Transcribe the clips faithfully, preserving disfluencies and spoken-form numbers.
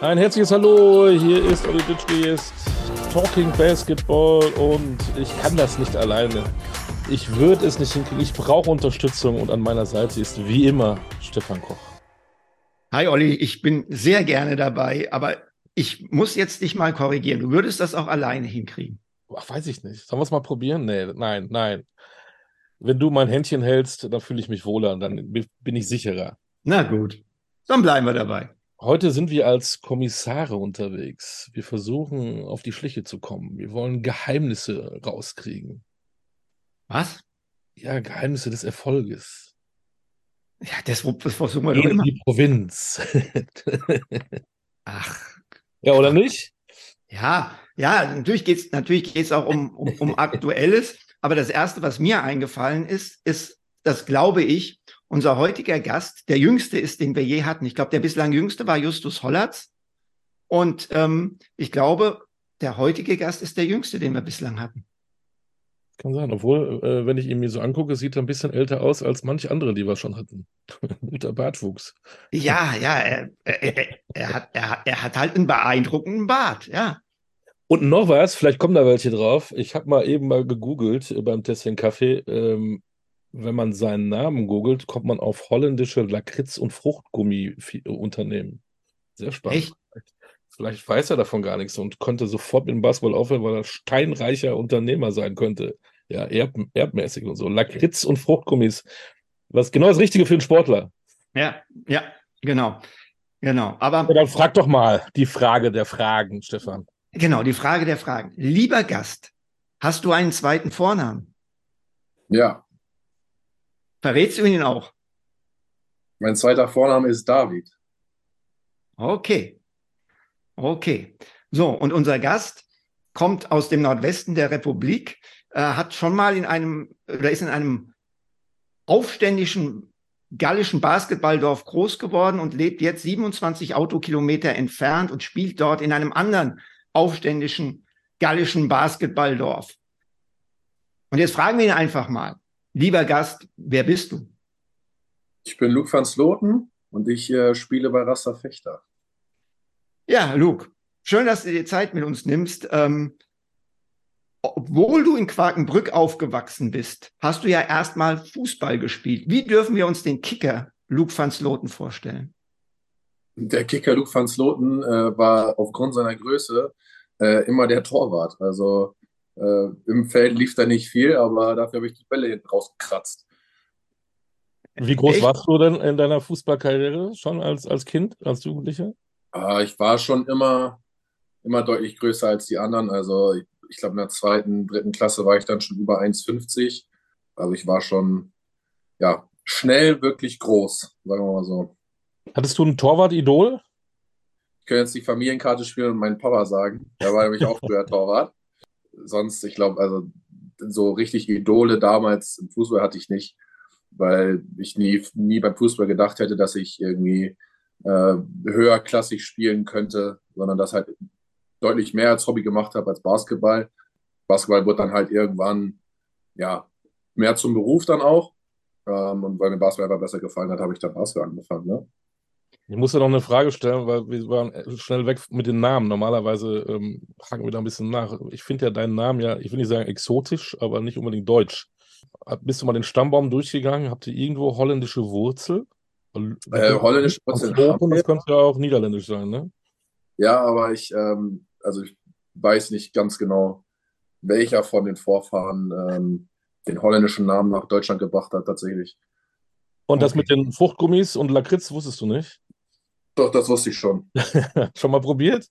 Ein herzliches Hallo, hier ist Olli Dutschke, hier ist Talking Basketball und ich kann das nicht alleine. Ich würde es nicht hinkriegen, ich brauche Unterstützung und an meiner Seite ist wie immer Stefan Koch. Hi Olli, ich bin sehr gerne dabei, aber ich muss jetzt dich mal korrigieren. Du würdest das auch alleine hinkriegen. Ach, weiß ich nicht. Sollen wir es mal probieren? Nee, nein, nein. Wenn du mein Händchen hältst, dann fühle ich mich wohler und dann bin ich sicherer. Na gut, dann bleiben wir dabei. Heute sind wir als Kommissare unterwegs. Wir versuchen, auf die Schliche zu kommen. Wir wollen Geheimnisse rauskriegen. Was? Ja, Geheimnisse des Erfolges. Ja, das, das versuchen wir doch immer. In die Provinz. Ach. Ja, oder nicht? Ja, ja, natürlich geht es natürlich geht's auch um, um, um Aktuelles. Aber das Erste, was mir eingefallen ist, ist, das glaube ich, unser heutiger Gast, der jüngste ist, den wir je hatten. Ich glaube, der bislang jüngste war Justus Hollertz. Und ähm, ich glaube, der heutige Gast ist der jüngste, den wir bislang hatten. Kann sein, obwohl, äh, wenn ich ihn mir so angucke, sieht er ein bisschen älter aus als manche andere, die wir schon hatten. Guter Bartwuchs. Ja, ja, er, er, er, hat, er, er hat halt einen beeindruckenden Bart, ja. Und noch was, vielleicht kommen da welche drauf. Ich habe mal eben mal gegoogelt beim Tessin Kaffee, ähm, wenn man seinen Namen googelt, kommt man auf holländische Lakritz- und Fruchtgummi-Unternehmen. Sehr spannend. Echt? Vielleicht, vielleicht weiß er davon gar nichts und könnte sofort mit dem Basketball aufhören, weil er steinreicher Unternehmer sein könnte. Ja, erb, erbmäßig und so. Lakritz und Fruchtgummis. Was genau das Richtige für einen Sportler. Ja, ja, genau. Genau. Aber ja, dann frag doch mal die Frage der Fragen, Stefan. Genau, die Frage der Fragen. Lieber Gast, hast du einen zweiten Vornamen? Ja. Verrätst du ihn auch? Mein zweiter Vorname ist David. Okay. Okay. So, und unser Gast kommt aus dem Nordwesten der Republik, äh, hat schon mal in einem, oder ist in einem aufständischen gallischen Basketballdorf groß geworden und lebt jetzt siebenundzwanzig Autokilometer entfernt und spielt dort in einem anderen aufständischen gallischen Basketballdorf. Und jetzt fragen wir ihn einfach mal. Lieber Gast, wer bist du? Ich bin Luc van Slooten und ich äh, spiele bei RASTA Vechta. Ja, Luc, schön, dass du dir Zeit mit uns nimmst. Ähm, obwohl du in Quakenbrück aufgewachsen bist, hast du ja erstmal Fußball gespielt. Wie dürfen wir uns den Kicker Luc van Slooten vorstellen? Der Kicker Luc van Slooten äh, war aufgrund seiner Größe äh, immer der Torwart. Also Äh, im Feld lief da nicht viel, aber dafür habe ich die Bälle hinten rausgekratzt. Wie groß Echt? warst du denn in deiner Fußballkarriere schon als, als Kind, als Jugendlicher? Äh, ich war schon immer, immer deutlich größer als die anderen. Also ich, ich glaube, in der zweiten, dritten Klasse war ich dann schon über eins fünfzig. Also ich war schon ja, schnell wirklich groß, sagen wir mal so. Hattest du ein Torwart-Idol? Ich könnte jetzt die Familienkarte spielen und meinen Papa sagen. Der war nämlich auch früher Torwart. Sonst, ich glaube, also so richtig Idole damals im Fußball hatte ich nicht, weil ich nie, nie beim Fußball gedacht hätte, dass ich irgendwie äh, höherklassig spielen könnte, sondern das halt deutlich mehr als Hobby gemacht habe als Basketball. Basketball wurde dann halt irgendwann ja mehr zum Beruf dann auch. Ähm, und weil mir Basketball einfach besser gefallen hat, habe ich dann Basketball angefangen, ne? Ich muss ja noch eine Frage stellen, weil wir waren schnell weg mit den Namen. Normalerweise ähm, haken wir da ein bisschen nach. Ich finde ja deinen Namen ja, ich will nicht sagen exotisch, aber nicht unbedingt deutsch. Bist du mal den Stammbaum durchgegangen? Habt ihr irgendwo holländische Wurzel? Äh, holländische Wurzel. Das könnte ja auch niederländisch sein, ne? Ja, aber ich, ähm, also ich weiß nicht ganz genau, welcher von den Vorfahren ähm, den holländischen Namen nach Deutschland gebracht hat tatsächlich. Und das okay. mit den Fruchtgummis und Lakritz wusstest du nicht? Doch, das wusste ich schon. Schon mal probiert?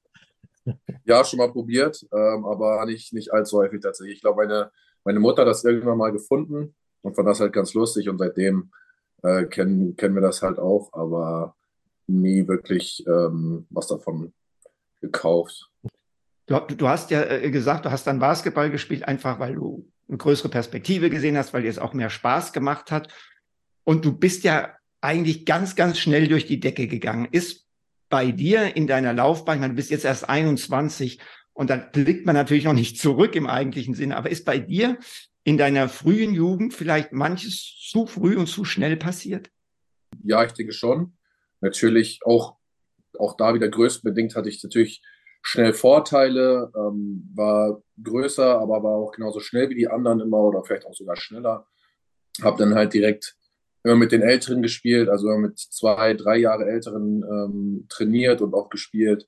Ja, schon mal probiert, ähm, aber nicht, nicht allzu häufig tatsächlich. Ich glaube, meine, meine Mutter hat das irgendwann mal gefunden und fand das halt ganz lustig. Und seitdem äh, kennen, kennen wir das halt auch, aber nie wirklich ähm, was davon gekauft. Du, du hast ja äh, gesagt, du hast dann Basketball gespielt, einfach weil du eine größere Perspektive gesehen hast, weil dir es auch mehr Spaß gemacht hat. Und du bist ja eigentlich ganz, ganz schnell durch die Decke gegangen. Ist bei dir in deiner Laufbahn, ich meine, du bist jetzt erst einundzwanzig und dann blickt man natürlich noch nicht zurück im eigentlichen Sinne, aber ist bei dir in deiner frühen Jugend vielleicht manches zu früh und zu schnell passiert? Ja, ich denke schon. Natürlich auch auch da wieder größenbedingt hatte ich natürlich schnell Vorteile, ähm, war größer, aber war auch genauso schnell wie die anderen immer oder vielleicht auch sogar schneller. Habe dann halt direkt immer mit den Älteren gespielt, also immer mit zwei, drei Jahre Älteren ähm, trainiert und auch gespielt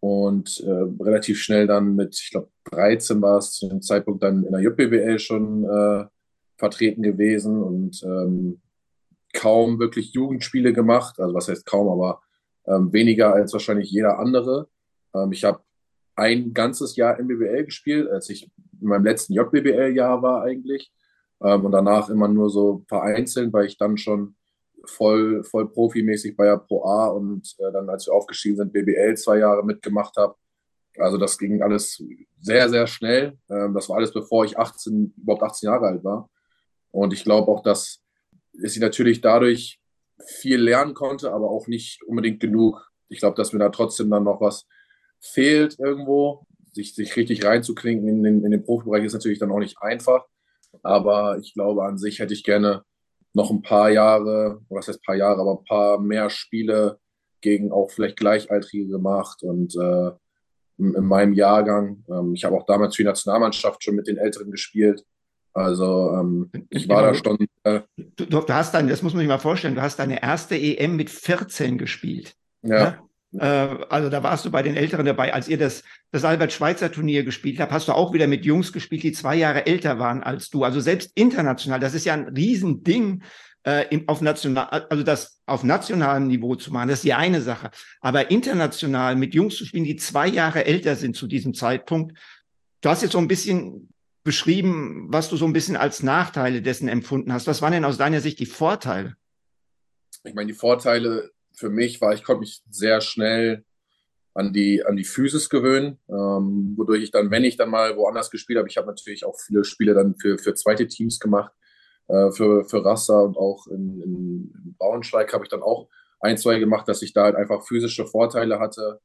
und äh, relativ schnell dann mit, ich glaube dreizehn war es, zu dem Zeitpunkt dann in der J B B L schon äh, vertreten gewesen und ähm, kaum wirklich Jugendspiele gemacht, also was heißt kaum, aber ähm, weniger als wahrscheinlich jeder andere. Ähm, ich habe ein ganzes Jahr M B B L gespielt, als ich in meinem letzten J B B L-Jahr war eigentlich. Ähm, und danach immer nur so vereinzelt, weil ich dann schon voll, voll profimäßig bei der Pro A und äh, dann, als wir aufgestiegen sind, B B L zwei Jahre mitgemacht habe. Also das ging alles sehr, sehr schnell. Ähm, das war alles, bevor ich achtzehn, überhaupt achtzehn Jahre alt war. Und ich glaube auch, dass ich natürlich dadurch viel lernen konnte, aber auch nicht unbedingt genug. Ich glaube, dass mir da trotzdem dann noch was fehlt irgendwo. Sich, sich richtig reinzuklinken in den, in den Profibereich ist natürlich dann auch nicht einfach. Aber ich glaube, an sich hätte ich gerne noch ein paar Jahre, was heißt paar Jahre, aber ein paar mehr Spiele gegen auch vielleicht Gleichaltrige gemacht und äh, in, in meinem Jahrgang. Ähm, ich habe auch damals für die Nationalmannschaft schon mit den Älteren gespielt. Also ähm, ich war genau. da schon... Äh, du, du hast dann, das muss man sich mal vorstellen, du hast deine erste E M mit vierzehn gespielt. Ja. ja? Äh, also da warst du bei den Älteren dabei. Als ihr das, das Albert-Schweitzer-Turnier gespielt habt, hast du auch wieder mit Jungs gespielt, die zwei Jahre älter waren als du. Also selbst international, das ist ja ein Riesending, äh, im, auf national, also das auf nationalem Niveau zu machen, das ist ja eine Sache. Aber international mit Jungs zu spielen, die zwei Jahre älter sind zu diesem Zeitpunkt, du hast jetzt so ein bisschen... beschrieben, was du so ein bisschen als Nachteile dessen empfunden hast. Was waren denn aus deiner Sicht die Vorteile? Ich meine, die Vorteile für mich war, ich konnte mich sehr schnell an die, an die Physis gewöhnen, ähm, wodurch ich dann, wenn ich dann mal woanders gespielt habe, ich habe natürlich auch viele Spiele dann für, für zweite Teams gemacht, äh, für, für Rasta und auch in, in Braunschweig habe ich dann auch ein, zwei gemacht, dass ich da halt einfach physische Vorteile hatte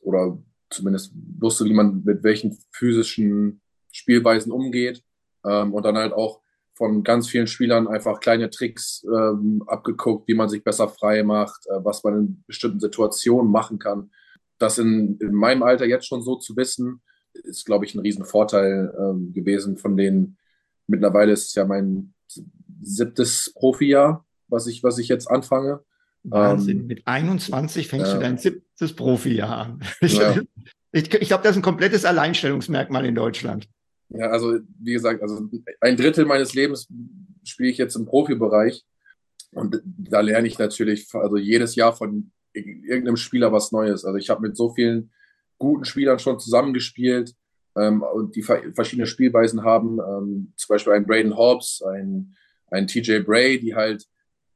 oder zumindest wusste, wie man mit welchen physischen Spielweisen umgeht ähm, und dann halt auch von ganz vielen Spielern einfach kleine Tricks ähm, abgeguckt, wie man sich besser frei macht, äh, was man in bestimmten Situationen machen kann. Das in, in meinem Alter jetzt schon so zu wissen, ist, glaube ich, ein riesen Vorteil ähm, gewesen von denen. Mittlerweile ist es ja mein siebtes Profijahr, was ich, was ich jetzt anfange. Wahnsinn, ähm, mit einundzwanzig fängst äh, du dein siebtes Profijahr an. Ja. Ich, ich glaube, das ist ein komplettes Alleinstellungsmerkmal in Deutschland. Ja, also wie gesagt, also ein Drittel meines Lebens spiele ich jetzt im Profibereich und da lerne ich natürlich also jedes Jahr von irgendeinem Spieler was Neues. Also ich habe mit so vielen guten Spielern schon zusammengespielt ähm, und die verschiedene Spielweisen haben, ähm, zum Beispiel einen Braden Hobbs, einen, einen T J Bray, die halt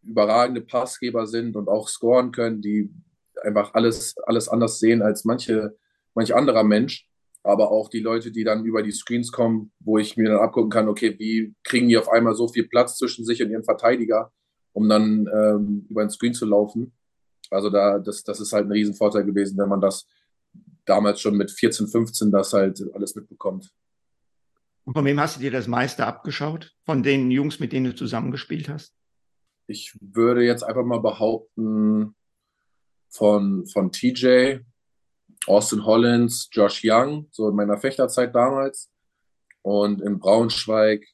überragende Passgeber sind und auch scoren können, die einfach alles, alles anders sehen als manche manch anderer Mensch, aber auch die Leute, die dann über die Screens kommen, wo ich mir dann abgucken kann, okay, wie kriegen die auf einmal so viel Platz zwischen sich und ihren Verteidiger, um dann ähm, über den Screen zu laufen. Also da, das, das ist halt ein Riesenvorteil gewesen, wenn man das damals schon mit vierzehn, fünfzehn das halt alles mitbekommt. Und von wem hast du dir das meiste abgeschaut? Von den Jungs, mit denen du zusammengespielt hast? Ich würde jetzt einfach mal behaupten, von, von T J, Austin Hollins, Josh Young, so in meiner Fechterzeit damals. Und in Braunschweig,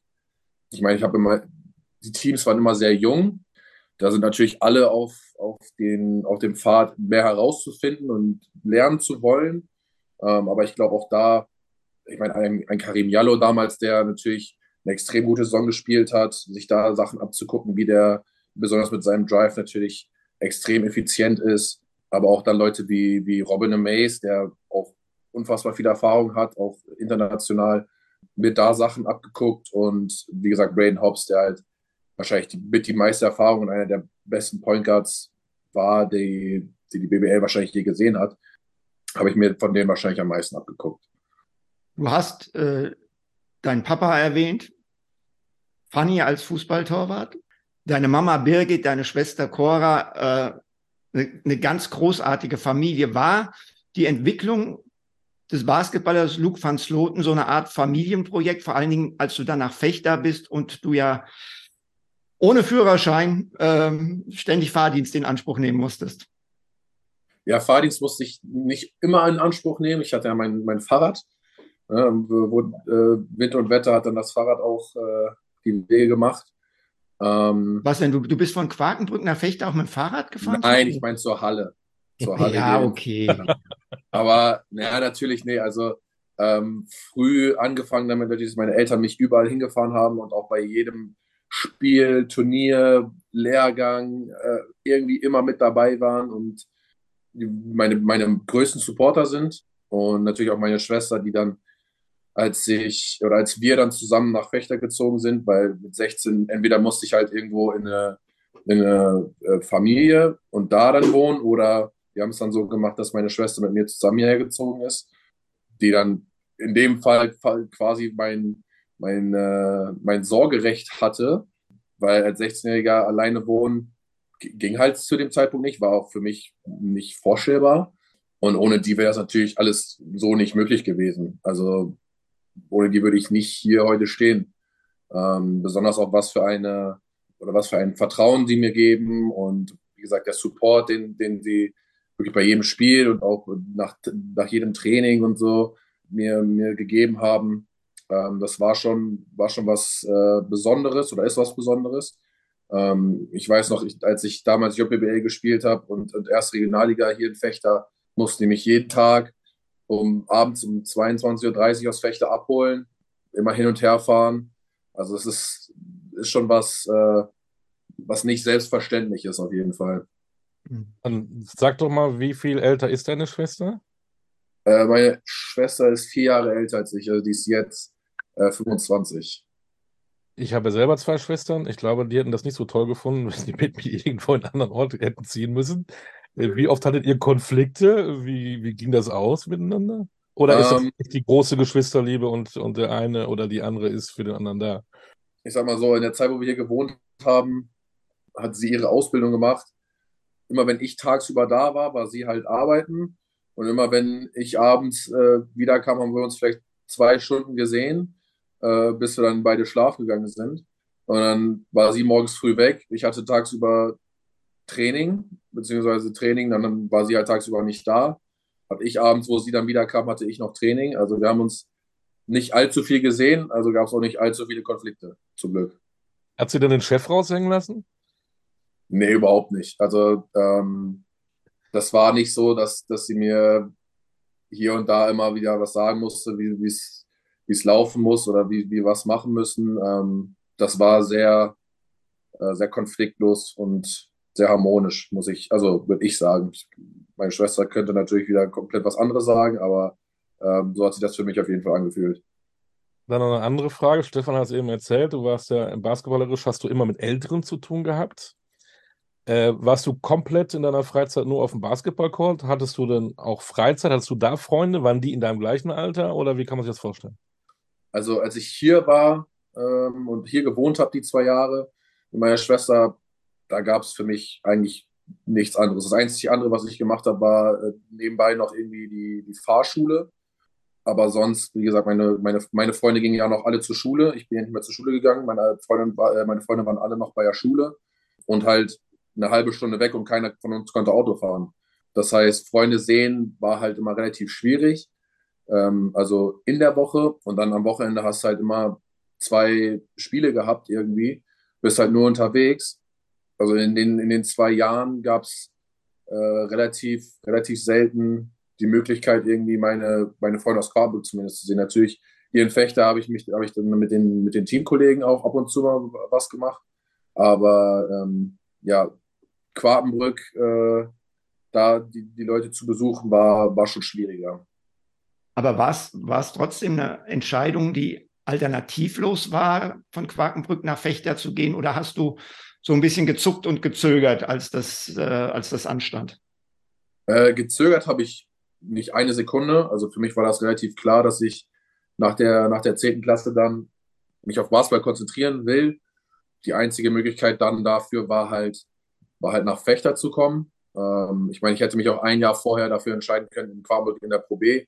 ich meine, ich habe immer, die Teams waren immer sehr jung. Da sind natürlich alle auf, auf, den, auf dem Pfad, mehr herauszufinden und lernen zu wollen. Ähm, aber ich glaube auch da, ich meine, ein, ein Karim Jallo damals, der natürlich eine extrem gute Saison gespielt hat, sich da Sachen abzugucken, wie der besonders mit seinem Drive natürlich extrem effizient ist. Aber auch dann Leute wie, wie Robin Mays, der auch unfassbar viel Erfahrung hat, auch international, mir da Sachen abgeguckt. Und wie gesagt, Braden Hobbs, der halt wahrscheinlich die, mit die meiste Erfahrung und einer der besten Point Guards war, die, die die B B L wahrscheinlich je gesehen hat, habe ich mir von denen wahrscheinlich am meisten abgeguckt. Du hast äh, deinen Papa erwähnt, Fanny als Fußballtorwart, deine Mama Birgit, deine Schwester Cora, äh, eine ganz großartige Familie. War die Entwicklung des Basketballers Luc van Slooten so eine Art Familienprojekt, vor allen Dingen, als du dann nach Fechter bist und du ja ohne Führerschein ähm, ständig Fahrdienst in Anspruch nehmen musstest? Ja, Fahrdienst musste ich nicht immer in Anspruch nehmen. Ich hatte ja mein, mein Fahrrad. Ähm, wo, äh, Wind und Wetter hat dann das Fahrrad auch äh, die Wege gemacht. Ähm, Was denn? Du, du bist von Quakenbrück nach Fechter auch mit dem Fahrrad gefahren? Nein, ich meine zur Halle. Zur Halle ja, gehen. Okay. Aber naja, natürlich, nee, also ähm, früh angefangen damit, dass meine Eltern mich überall hingefahren haben und auch bei jedem Spiel, Turnier, Lehrgang äh, irgendwie immer mit dabei waren und meine, meine größten Supporter sind und natürlich auch meine Schwester, die dann, als ich oder als wir dann zusammen nach Fechter gezogen sind, weil mit sechzehn entweder musste ich halt irgendwo in eine, in eine Familie und da dann wohnen oder wir haben es dann so gemacht, dass meine Schwester mit mir zusammen hierher gezogen ist, die dann in dem Fall quasi mein, mein, mein Sorgerecht hatte, weil als sechzehnjähriger alleine wohnen ging halt zu dem Zeitpunkt nicht, war auch für mich nicht vorstellbar und ohne die wäre das natürlich alles so nicht möglich gewesen, also ohne die würde ich nicht hier heute stehen. Ähm, besonders auch was für eine oder was für ein Vertrauen sie mir geben und wie gesagt, der Support, den, den sie wirklich bei jedem Spiel und auch nach, nach jedem Training und so mir, mir gegeben haben, ähm, das war schon, war schon was äh, Besonderes oder ist was Besonderes. Ähm, ich weiß noch, ich, als ich damals J B B L gespielt habe und, und erste Regionalliga hier in Fechter, musste ich mich jeden Tag um abends um zweiundzwanzig Uhr dreißig aus Fechter abholen, immer hin und her fahren. Also es ist, ist schon was, äh, was nicht selbstverständlich ist auf jeden Fall. Dann sag doch mal, wie viel älter ist deine Schwester? Äh, meine Schwester ist vier Jahre älter als ich, also die ist jetzt äh, fünfundzwanzig. Ich habe selber zwei Schwestern. Ich glaube, die hätten das nicht so toll gefunden, wenn die mit mir irgendwo in einen anderen Ort hätten ziehen müssen. Wie oft hattet ihr Konflikte? Wie, wie ging das aus miteinander? Oder ist ähm, das nicht die große Geschwisterliebe und, und der eine oder die andere ist für den anderen da? Ich sag mal so, in der Zeit, wo wir hier gewohnt haben, hat sie ihre Ausbildung gemacht. Immer wenn ich tagsüber da war, war sie halt arbeiten. Und immer wenn ich abends äh, wiederkam, haben wir uns vielleicht zwei Stunden gesehen, äh, bis wir dann beide schlafen gegangen sind. Und dann war sie morgens früh weg. Ich hatte tagsüber Training, beziehungsweise Training, dann war sie halt tagsüber nicht da. Hab ich abends, wo sie dann wieder kam, hatte ich noch Training. Also wir haben uns nicht allzu viel gesehen, also gab es auch nicht allzu viele Konflikte, zum Glück. Hat sie denn den Chef raushängen lassen? Nee, überhaupt nicht. Also ähm, das war nicht so, dass, dass sie mir hier und da immer wieder was sagen musste, wie es laufen muss oder wie wir was machen müssen. Ähm, das war sehr, äh, sehr konfliktlos und sehr harmonisch, muss ich, also würde ich sagen. Meine Schwester könnte natürlich wieder komplett was anderes sagen, aber ähm, so hat sich das für mich auf jeden Fall angefühlt. Dann noch eine andere Frage. Stefan hat es eben erzählt, du warst ja basketballerisch, hast du immer mit Älteren zu tun gehabt. Äh, warst du komplett in deiner Freizeit nur auf dem Basketballcourt? Hattest du denn auch Freizeit? Hattest du da Freunde? Waren die in deinem gleichen Alter oder wie kann man sich das vorstellen? Also als ich hier war ähm, und hier gewohnt habe, die zwei Jahre, mit meiner Schwester, da gab es für mich eigentlich nichts anderes. Das einzige andere, was ich gemacht habe, war äh, nebenbei noch irgendwie die, die Fahrschule. Aber sonst, wie gesagt, meine, meine, meine Freunde gingen ja noch alle zur Schule. Ich bin ja nicht mehr zur Schule gegangen. Meine Freundin, äh, meine Freunde waren alle noch bei der Schule und halt eine halbe Stunde weg und keiner von uns konnte Auto fahren. Das heißt, Freunde sehen war halt immer relativ schwierig. Ähm, also in der Woche und dann am Wochenende hast du halt immer zwei Spiele gehabt irgendwie. Bist halt nur unterwegs. Also in den, in den zwei Jahren gab es äh, relativ, relativ selten die Möglichkeit, irgendwie meine, meine Freunde aus Quakenbrück zumindest zu sehen. Natürlich, hier in Fechter habe ich mich, habe ich dann mit den, mit den Teamkollegen auch ab und zu mal was gemacht. Aber ähm, ja, Quakenbrück, äh, da die, die Leute zu besuchen, war, war schon schwieriger. Aber war es trotzdem eine Entscheidung, die alternativlos war, von Quakenbrück nach Fechter zu gehen? Oder hast du so ein bisschen gezuckt und gezögert, als das, äh, als das anstand? Äh, gezögert habe ich nicht eine Sekunde. Also für mich war das relativ klar, dass ich nach der, nach der zehnten Klasse dann mich auf Basketball konzentrieren will. Die einzige Möglichkeit dann dafür war halt, war halt nach Fechter zu kommen. Ähm, ich meine, ich hätte mich auch ein Jahr vorher dafür entscheiden können, in Quakenbrück in der Pro B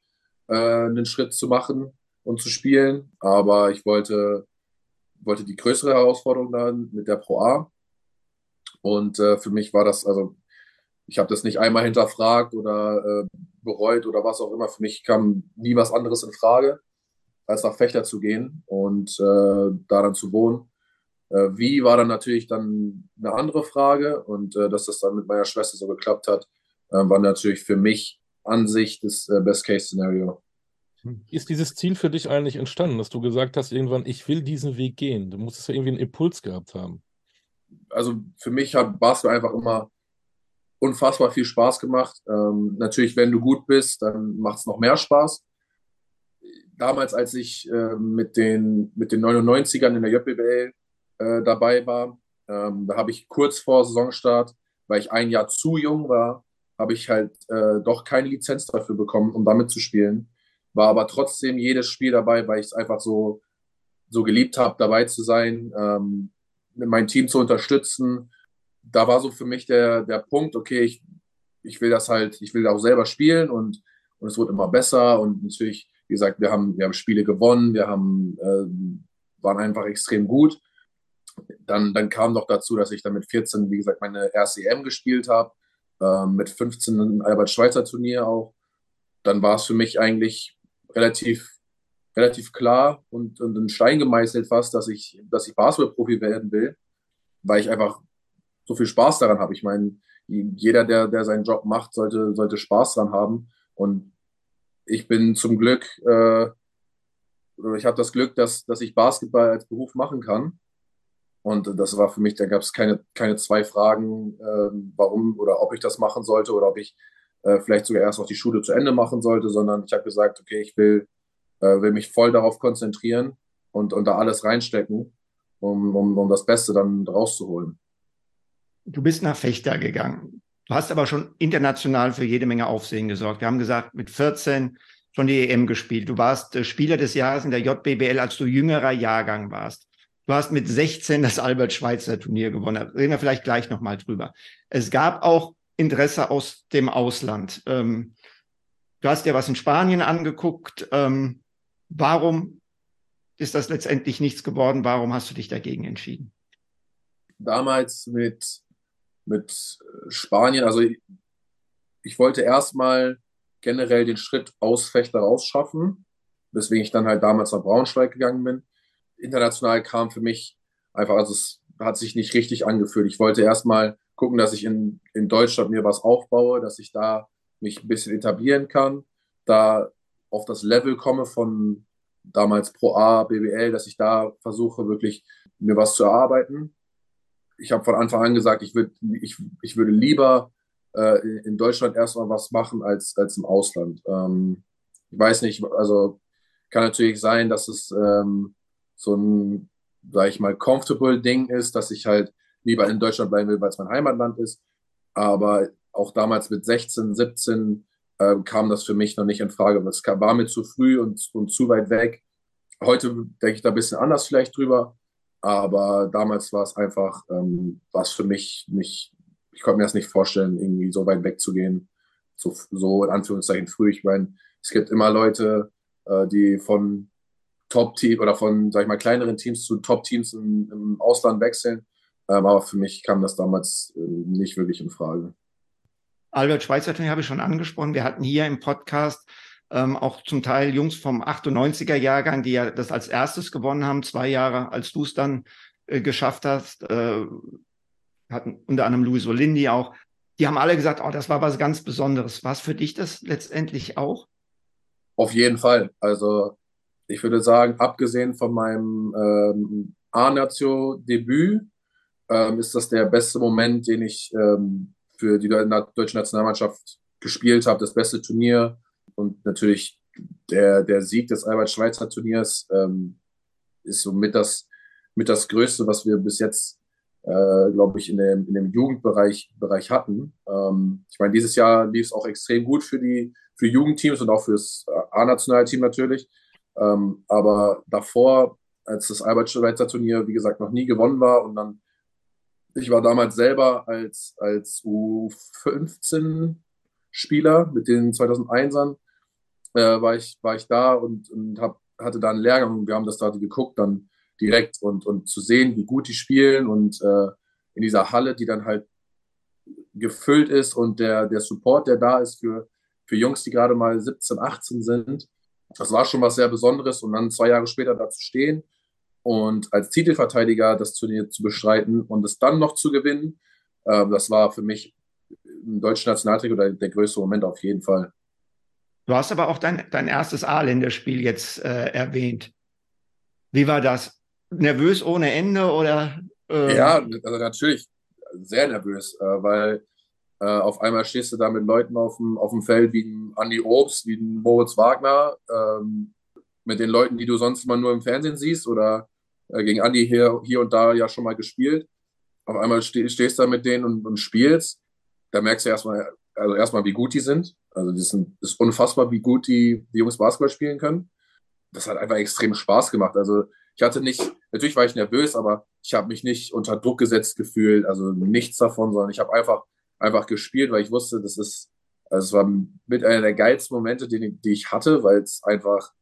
äh, einen Schritt zu machen und zu spielen. Aber ich wollte, wollte die größere Herausforderung dann mit der Pro A. Und äh, für mich war das, also ich habe das nicht einmal hinterfragt oder äh, bereut oder was auch immer. Für mich kam nie was anderes in Frage, als nach Fechter zu gehen und äh, da dann zu wohnen. Äh, wie war dann natürlich dann eine andere Frage, und äh, dass das dann mit meiner Schwester so geklappt hat, äh, war natürlich für mich an sich das äh, Best-Case-Szenario. Ist dieses Ziel für dich eigentlich entstanden, dass du gesagt hast irgendwann, ich will diesen Weg gehen? Du musstest ja irgendwie einen Impuls gehabt haben. Also für mich hat Basketball einfach immer unfassbar viel Spaß gemacht. Ähm, natürlich, wenn du gut bist, dann macht es noch mehr Spaß. Damals, als ich äh, mit, den, mit den neunundneunzigern in der J B B L äh, dabei war, ähm, da habe ich kurz vor Saisonstart, weil ich ein Jahr zu jung war, habe ich halt äh, doch keine Lizenz dafür bekommen, um damit zu spielen. War aber trotzdem jedes Spiel dabei, weil ich es einfach so, so geliebt habe, dabei zu sein, ähm, mein Team zu unterstützen. Da war so für mich der, der Punkt, okay, ich, ich will das halt, ich will auch selber spielen, und, und es wurde immer besser. Und natürlich, wie gesagt, wir haben, wir haben Spiele gewonnen, wir haben, äh, waren einfach extrem gut. Dann, dann kam noch dazu, dass ich dann mit vierzehn, wie gesagt, meine erste E M gespielt habe, äh, mit fünfzehn ein Albert-Schweitzer-Turnier auch. Dann war es für mich eigentlich relativ, relativ klar und, und in Stein gemeißelt fast, dass ich, dass ich Basketballprofi werden will, weil ich einfach so viel Spaß daran habe. Ich meine, jeder, der, der seinen Job macht, sollte, sollte Spaß daran haben. Und ich bin zum Glück, äh, ich habe das Glück, dass, dass ich Basketball als Beruf machen kann. Und das war für mich, da gab es keine, keine zwei Fragen, äh, warum oder ob ich das machen sollte oder ob ich vielleicht sogar erst noch die Schule zu Ende machen sollte, sondern ich habe gesagt, okay, ich will, äh, will mich voll darauf konzentrieren und, und da alles reinstecken, um, um, um das Beste dann rauszuholen. Du bist nach Fechter gegangen. Du hast aber schon international für jede Menge Aufsehen gesorgt. Wir haben gesagt, mit vierzehn schon die E M gespielt. Du warst äh, Spieler des Jahres in der J B B L, als du jüngerer Jahrgang warst. Du hast mit sechzehn das Albert-Schweitzer-Turnier gewonnen. Reden wir vielleicht gleich nochmal drüber. Es gab auch Interesse aus dem Ausland. Ähm, du hast dir was in Spanien angeguckt. Ähm, warum ist das letztendlich nichts geworden? Warum hast du dich dagegen entschieden? Damals mit, mit Spanien, also ich, ich wollte erstmal generell den Schritt aus Fechter rausschaffen, weswegen ich dann halt damals nach Braunschweig gegangen bin. International kam für mich einfach, also es hat sich nicht richtig angefühlt. Ich wollte erstmal gucken, dass ich in, in Deutschland mir was aufbaue, dass ich da mich ein bisschen etablieren kann, da auf das Level komme von damals Pro A, B B L, dass ich da versuche, wirklich mir was zu erarbeiten. Ich habe von Anfang an gesagt, ich, würd, ich, ich würde lieber äh, in Deutschland erstmal was machen als, als im Ausland. Ähm, ich weiß nicht, also kann natürlich sein, dass es ähm, so ein, sag ich mal, comfortable Ding ist, dass ich halt lieber in Deutschland bleiben will, weil es mein Heimatland ist. Aber auch damals mit sechzehn, siebzehn äh, kam das für mich noch nicht in Frage. Es war mir zu früh und, und zu weit weg. Heute denke ich da ein bisschen anders vielleicht drüber. Aber damals war es einfach, ähm, was für mich nicht, ich konnte mir das nicht vorstellen, irgendwie so weit weg zu gehen. So, so in Anführungszeichen früh. Ich meine, es gibt immer Leute, äh, die von Top-Team oder von, sag ich mal, kleineren Teams zu Top-Teams im, im Ausland wechseln. Aber für mich kam das damals nicht wirklich in Frage. Albert-Schweitzer-Turnier habe ich schon angesprochen. Wir hatten hier im Podcast ähm, auch zum Teil Jungs vom achtundneunziger-Jahrgang, die ja das als erstes gewonnen haben, zwei Jahre, als du es dann äh, geschafft hast. Äh, hatten unter anderem Luis Olindi auch. Die haben alle gesagt, oh, das war was ganz Besonderes. War es für dich das letztendlich auch? Auf jeden Fall. Also ich würde sagen, abgesehen von meinem ähm, A-Nazio-Debüt, Ähm, ist das der beste Moment, den ich ähm, für die deutsche Nationalmannschaft gespielt habe, das beste Turnier. Und natürlich der, der Sieg des Albert-Schweitzer-Turniers ähm, ist so mit das, mit das Größte, was wir bis jetzt, äh, glaube ich, in dem, in dem Jugendbereich Bereich hatten. Ähm, ich meine, dieses Jahr lief es auch extrem gut für die für Jugendteams und auch für das A-Nationalteam natürlich. Ähm, aber davor, als das Albert-Schweitzer-Turnier, wie gesagt, noch nie gewonnen war und dann ich war damals selber als, als U fünfzehn-Spieler mit den zweitausendeins äh, war, ich, war ich da und, und hab, hatte da einen Lehrgang und wir haben das da geguckt dann direkt und, und zu sehen, wie gut die spielen und äh, in dieser Halle, die dann halt gefüllt ist und der, der Support, der da ist für, für Jungs, die gerade mal siebzehn, achtzehn sind, das war schon was sehr Besonderes. Und dann zwei Jahre später da zu stehen und als Titelverteidiger das Turnier zu bestreiten und es dann noch zu gewinnen, äh, das war für mich im deutschen Nationaltrikot oder der größte Moment auf jeden Fall. Du hast aber auch dein, dein erstes A-Länderspiel jetzt äh, erwähnt. Wie war das? Nervös ohne Ende oder? Äh ja, also natürlich sehr nervös, äh, weil äh, auf einmal stehst du da mit Leuten auf dem, auf dem Feld wie ein Andi Obst, wie ein Moritz Wagner, ähm, mit den Leuten, die du sonst mal nur im Fernsehen siehst oder äh, gegen Andi hier, hier und da ja schon mal gespielt. Auf einmal ste- stehst du da mit denen und, und spielst. Da merkst du erstmal, also erstmal, wie gut die sind. Also es ist unfassbar, wie gut die, die Jungs Basketball spielen können. Das hat einfach extrem Spaß gemacht. Also ich hatte nicht, natürlich war ich nervös, aber ich habe mich nicht unter Druck gesetzt gefühlt, also nichts davon, sondern ich habe einfach, einfach gespielt, weil ich wusste, das ist, also es war mit einer der geilsten Momente, die, die ich hatte, weil es einfach,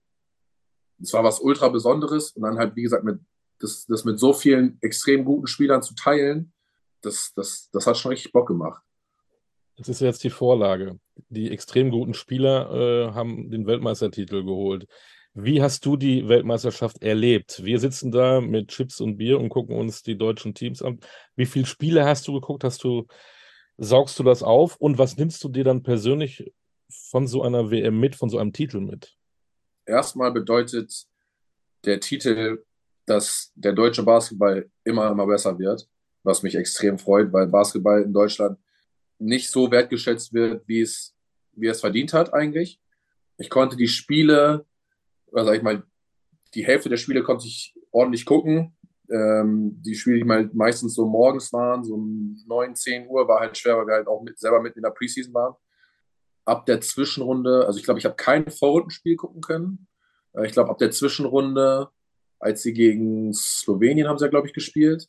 es war was ultra Besonderes und dann halt, wie gesagt, mit, das, das mit so vielen extrem guten Spielern zu teilen, das, das, das hat schon richtig Bock gemacht. Das ist jetzt die Vorlage. Die extrem guten Spieler äh, haben den Weltmeistertitel geholt. Wie hast du die Weltmeisterschaft erlebt? Wir sitzen da mit Chips und Bier und gucken uns die deutschen Teams an. Wie viele Spiele hast du geguckt? Hast du, saugst du das auf? Und was nimmst du dir dann persönlich von so einer W M mit, von so einem Titel mit? Erstmal bedeutet der Titel, dass der deutsche Basketball immer, immer besser wird, was mich extrem freut, weil Basketball in Deutschland nicht so wertgeschätzt wird, wie es, wie es verdient hat eigentlich. Ich konnte die Spiele, also ich mal, die Hälfte der Spiele konnte ich ordentlich gucken. Ähm, die Spiele, die mal meistens so morgens waren, so um neun, zehn Uhr, war halt schwer, weil wir halt auch mit, selber mitten in der Preseason waren. Ab der Zwischenrunde, also ich glaube, ich habe kein Vorrundenspiel gucken können. Äh, ich glaube, ab der Zwischenrunde, als sie gegen Slowenien haben sie ja, glaube ich, gespielt.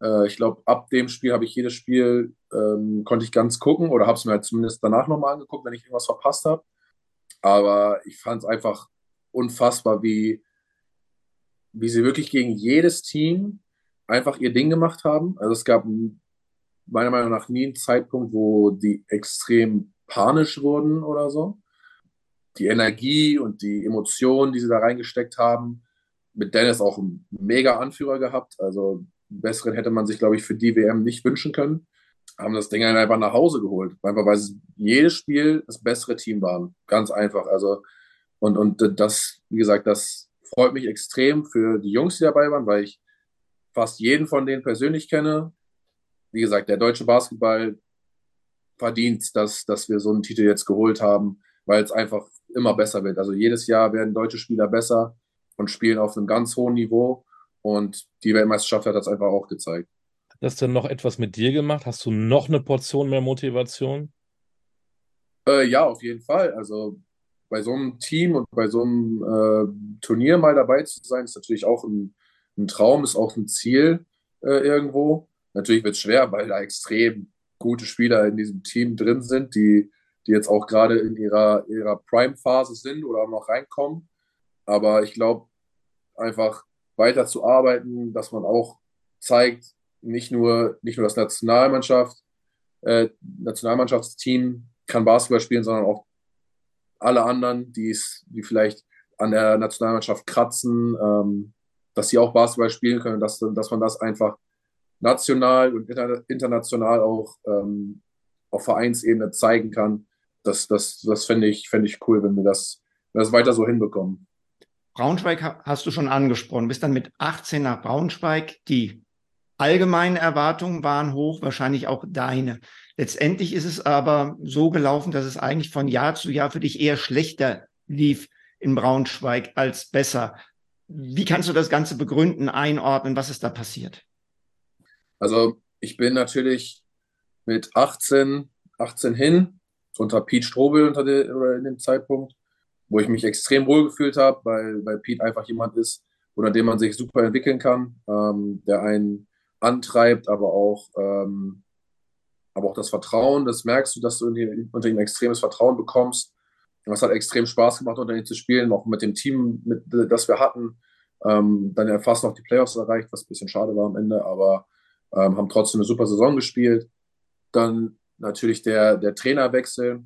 Äh, ich glaube, ab dem Spiel habe ich jedes Spiel Ähm, konnte ich ganz gucken oder habe es mir halt zumindest danach nochmal angeguckt, wenn ich irgendwas verpasst habe. Aber ich fand es einfach unfassbar, wie, wie sie wirklich gegen jedes Team einfach ihr Ding gemacht haben. Also es gab meiner Meinung nach nie einen Zeitpunkt, wo die extrem panisch wurden oder so. Die Energie und die Emotionen, die sie da reingesteckt haben, mit Dennis auch einen mega Anführer gehabt. Also besseren hätte man sich, glaube ich, für die W M nicht wünschen können. Haben das Ding einfach nach Hause geholt, einfach weil es jedes Spiel das bessere Team waren, ganz einfach. Also und und das, wie gesagt, das freut mich extrem für die Jungs, die dabei waren, weil ich fast jeden von denen persönlich kenne. Wie gesagt, der deutsche Basketball verdient, dass dass wir so einen Titel jetzt geholt haben, weil es einfach immer besser wird. Also jedes Jahr werden deutsche Spieler besser und spielen auf einem ganz hohen Niveau und die Weltmeisterschaft hat das einfach auch gezeigt. Das denn noch etwas mit dir gemacht? Hast du noch eine Portion mehr Motivation? Äh, ja, auf jeden Fall. Also bei so einem Team und bei so einem äh, Turnier mal dabei zu sein, ist natürlich auch ein, ein Traum, ist auch ein Ziel äh, irgendwo. Natürlich wird es schwer, weil da extrem gute Spieler in diesem Team drin sind, die, die jetzt auch gerade in ihrer, ihrer Prime-Phase sind oder auch noch reinkommen. Aber ich glaube, einfach weiter zu arbeiten, dass man auch zeigt, Nicht nur, nicht nur das Nationalmannschaft, äh, Nationalmannschaftsteam kann Basketball spielen, sondern auch alle anderen, die vielleicht an der Nationalmannschaft kratzen, ähm, dass sie auch Basketball spielen können, dass, dass man das einfach national und inter, international auch ähm, auf Vereinsebene zeigen kann. Das, das, das fände ich, fände ich cool, wenn wir das, wenn wir das weiter so hinbekommen. Braunschweig hast du schon angesprochen. Bist dann mit achtzehn nach Braunschweig, die allgemeine Erwartungen waren hoch, wahrscheinlich auch deine. Letztendlich ist es aber so gelaufen, dass es eigentlich von Jahr zu Jahr für dich eher schlechter lief in Braunschweig als besser. Wie kannst du das Ganze begründen, einordnen? Was ist da passiert? Also ich bin natürlich mit achtzehn, achtzehn hin, unter Piet Strobel unter de, oder in dem Zeitpunkt, wo ich mich extrem wohl gefühlt habe, weil, weil Piet einfach jemand ist, unter dem man sich super entwickeln kann, ähm, der einen antreibt, aber auch, ähm, aber auch das Vertrauen, das merkst du, dass du unter ihm extremes Vertrauen bekommst. Und das hat extrem Spaß gemacht, unter ihm zu spielen, auch mit dem Team, mit, das wir hatten. Ähm, dann ja fast noch die Playoffs erreicht, was ein bisschen schade war am Ende, aber ähm, haben trotzdem eine super Saison gespielt. Dann natürlich der, der Trainerwechsel,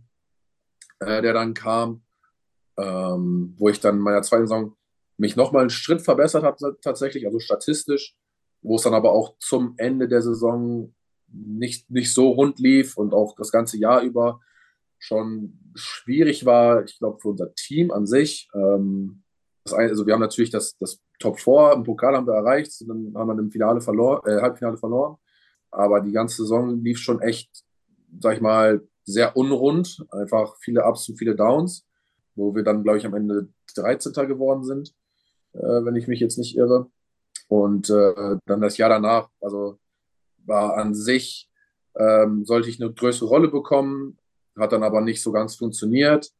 äh, der dann kam, ähm, wo ich dann in meiner zweiten Saison mich nochmal einen Schritt verbessert habe tatsächlich, also statistisch, wo es dann aber auch zum Ende der Saison nicht, nicht so rund lief und auch das ganze Jahr über schon schwierig war, ich glaube, für unser Team an sich. Ähm, das eine, also wir haben natürlich das, das Top vier im Pokal haben wir erreicht, dann haben wir im Finale verlor, äh, Halbfinale verloren, aber die ganze Saison lief schon echt, sag ich mal, sehr unrund, einfach viele Ups und viele Downs, wo wir dann, glaube ich, am Ende dreizehnter geworden sind, äh, wenn ich mich jetzt nicht irre. Und äh, dann das Jahr danach, also war an sich, ähm, sollte ich eine größere Rolle bekommen, hat dann aber nicht so ganz funktioniert,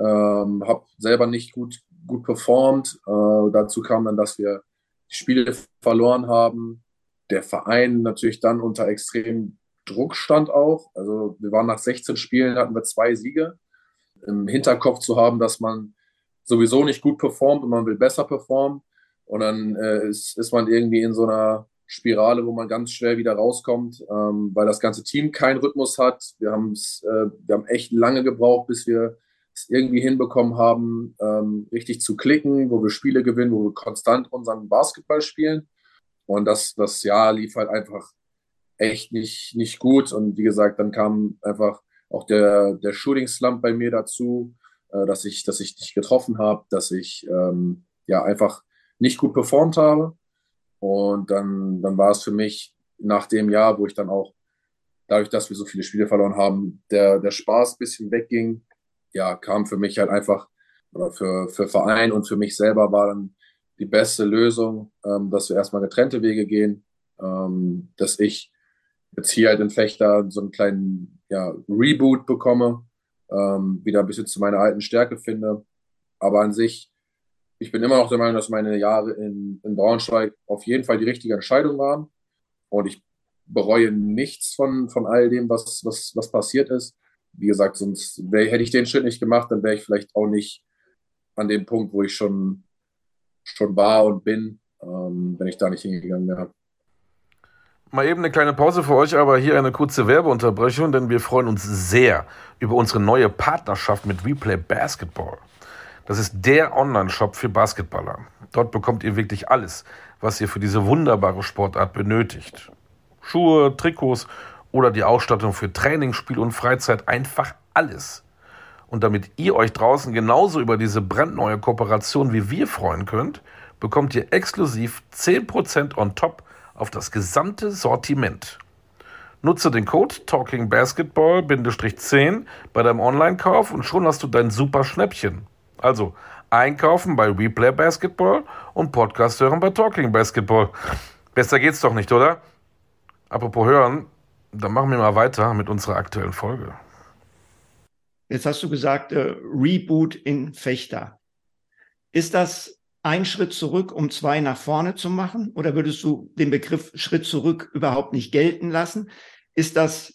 ähm, habe selber nicht gut, gut performt. Äh, dazu kam dann, dass wir Spiele verloren haben. Der Verein natürlich dann unter extremem Druck stand auch. Also wir waren nach sechzehn Spielen, hatten wir zwei Siege. Im Hinterkopf zu haben, dass man sowieso nicht gut performt und man will besser performen. Und dann äh, ist, ist man irgendwie in so einer Spirale, wo man ganz schwer wieder rauskommt, ähm, weil das ganze Team keinen Rhythmus hat. Wir, haben's, äh, wir haben echt lange gebraucht, bis wir es irgendwie hinbekommen haben, ähm, richtig zu klicken, wo wir Spiele gewinnen, wo wir konstant unseren Basketball spielen. Und das, das Jahr lief halt einfach echt nicht, nicht gut. Und wie gesagt, dann kam einfach auch der, der Shooting-Slump bei mir dazu, äh, dass ich, dass ich nicht getroffen habe, dass ich ähm, ja einfach nicht gut performt habe. Und dann, dann war es für mich nach dem Jahr, wo ich dann auch, dadurch, dass wir so viele Spiele verloren haben, der, der Spaß ein bisschen wegging, ja, kam für mich halt einfach, oder für, für Verein und für mich selber war dann die beste Lösung, ähm, dass wir erstmal getrennte Wege gehen, ähm, dass ich jetzt hier halt in Fechter so einen kleinen ja, Reboot bekomme, ähm, wieder ein bisschen zu meiner alten Stärke finde. Aber an sich, ich bin immer noch der Meinung, dass meine Jahre in, in Braunschweig auf jeden Fall die richtige Entscheidung waren. Und ich bereue nichts von, von all dem, was, was, was passiert ist. Wie gesagt, sonst wär, hätte ich den Schritt nicht gemacht, dann wäre ich vielleicht auch nicht an dem Punkt, wo ich schon, schon war und bin, ähm, wenn ich da nicht hingegangen wäre. Mal eben eine kleine Pause für euch, aber hier eine kurze Werbeunterbrechung, denn wir freuen uns sehr über unsere neue Partnerschaft mit Replay Basketball. Das ist der Online-Shop für Basketballer. Dort bekommt ihr wirklich alles, was ihr für diese wunderbare Sportart benötigt. Schuhe, Trikots oder die Ausstattung für Training, Spiel und Freizeit, einfach alles. Und damit ihr euch draußen genauso über diese brandneue Kooperation wie wir freuen könnt, bekommt ihr exklusiv zehn Prozent on top auf das gesamte Sortiment. Nutze den Code Talking Basketball zehn bei deinem Online-Kauf und schon hast du dein super Schnäppchen. Also einkaufen bei Replay Basketball und Podcast hören bei Talking Basketball. Besser geht's doch nicht, oder? Apropos hören, dann machen wir mal weiter mit unserer aktuellen Folge. Jetzt hast du gesagt, äh, Reboot in Fechter. Ist das ein Schritt zurück, um zwei nach vorne zu machen? Oder würdest du den Begriff Schritt zurück überhaupt nicht gelten lassen? Ist das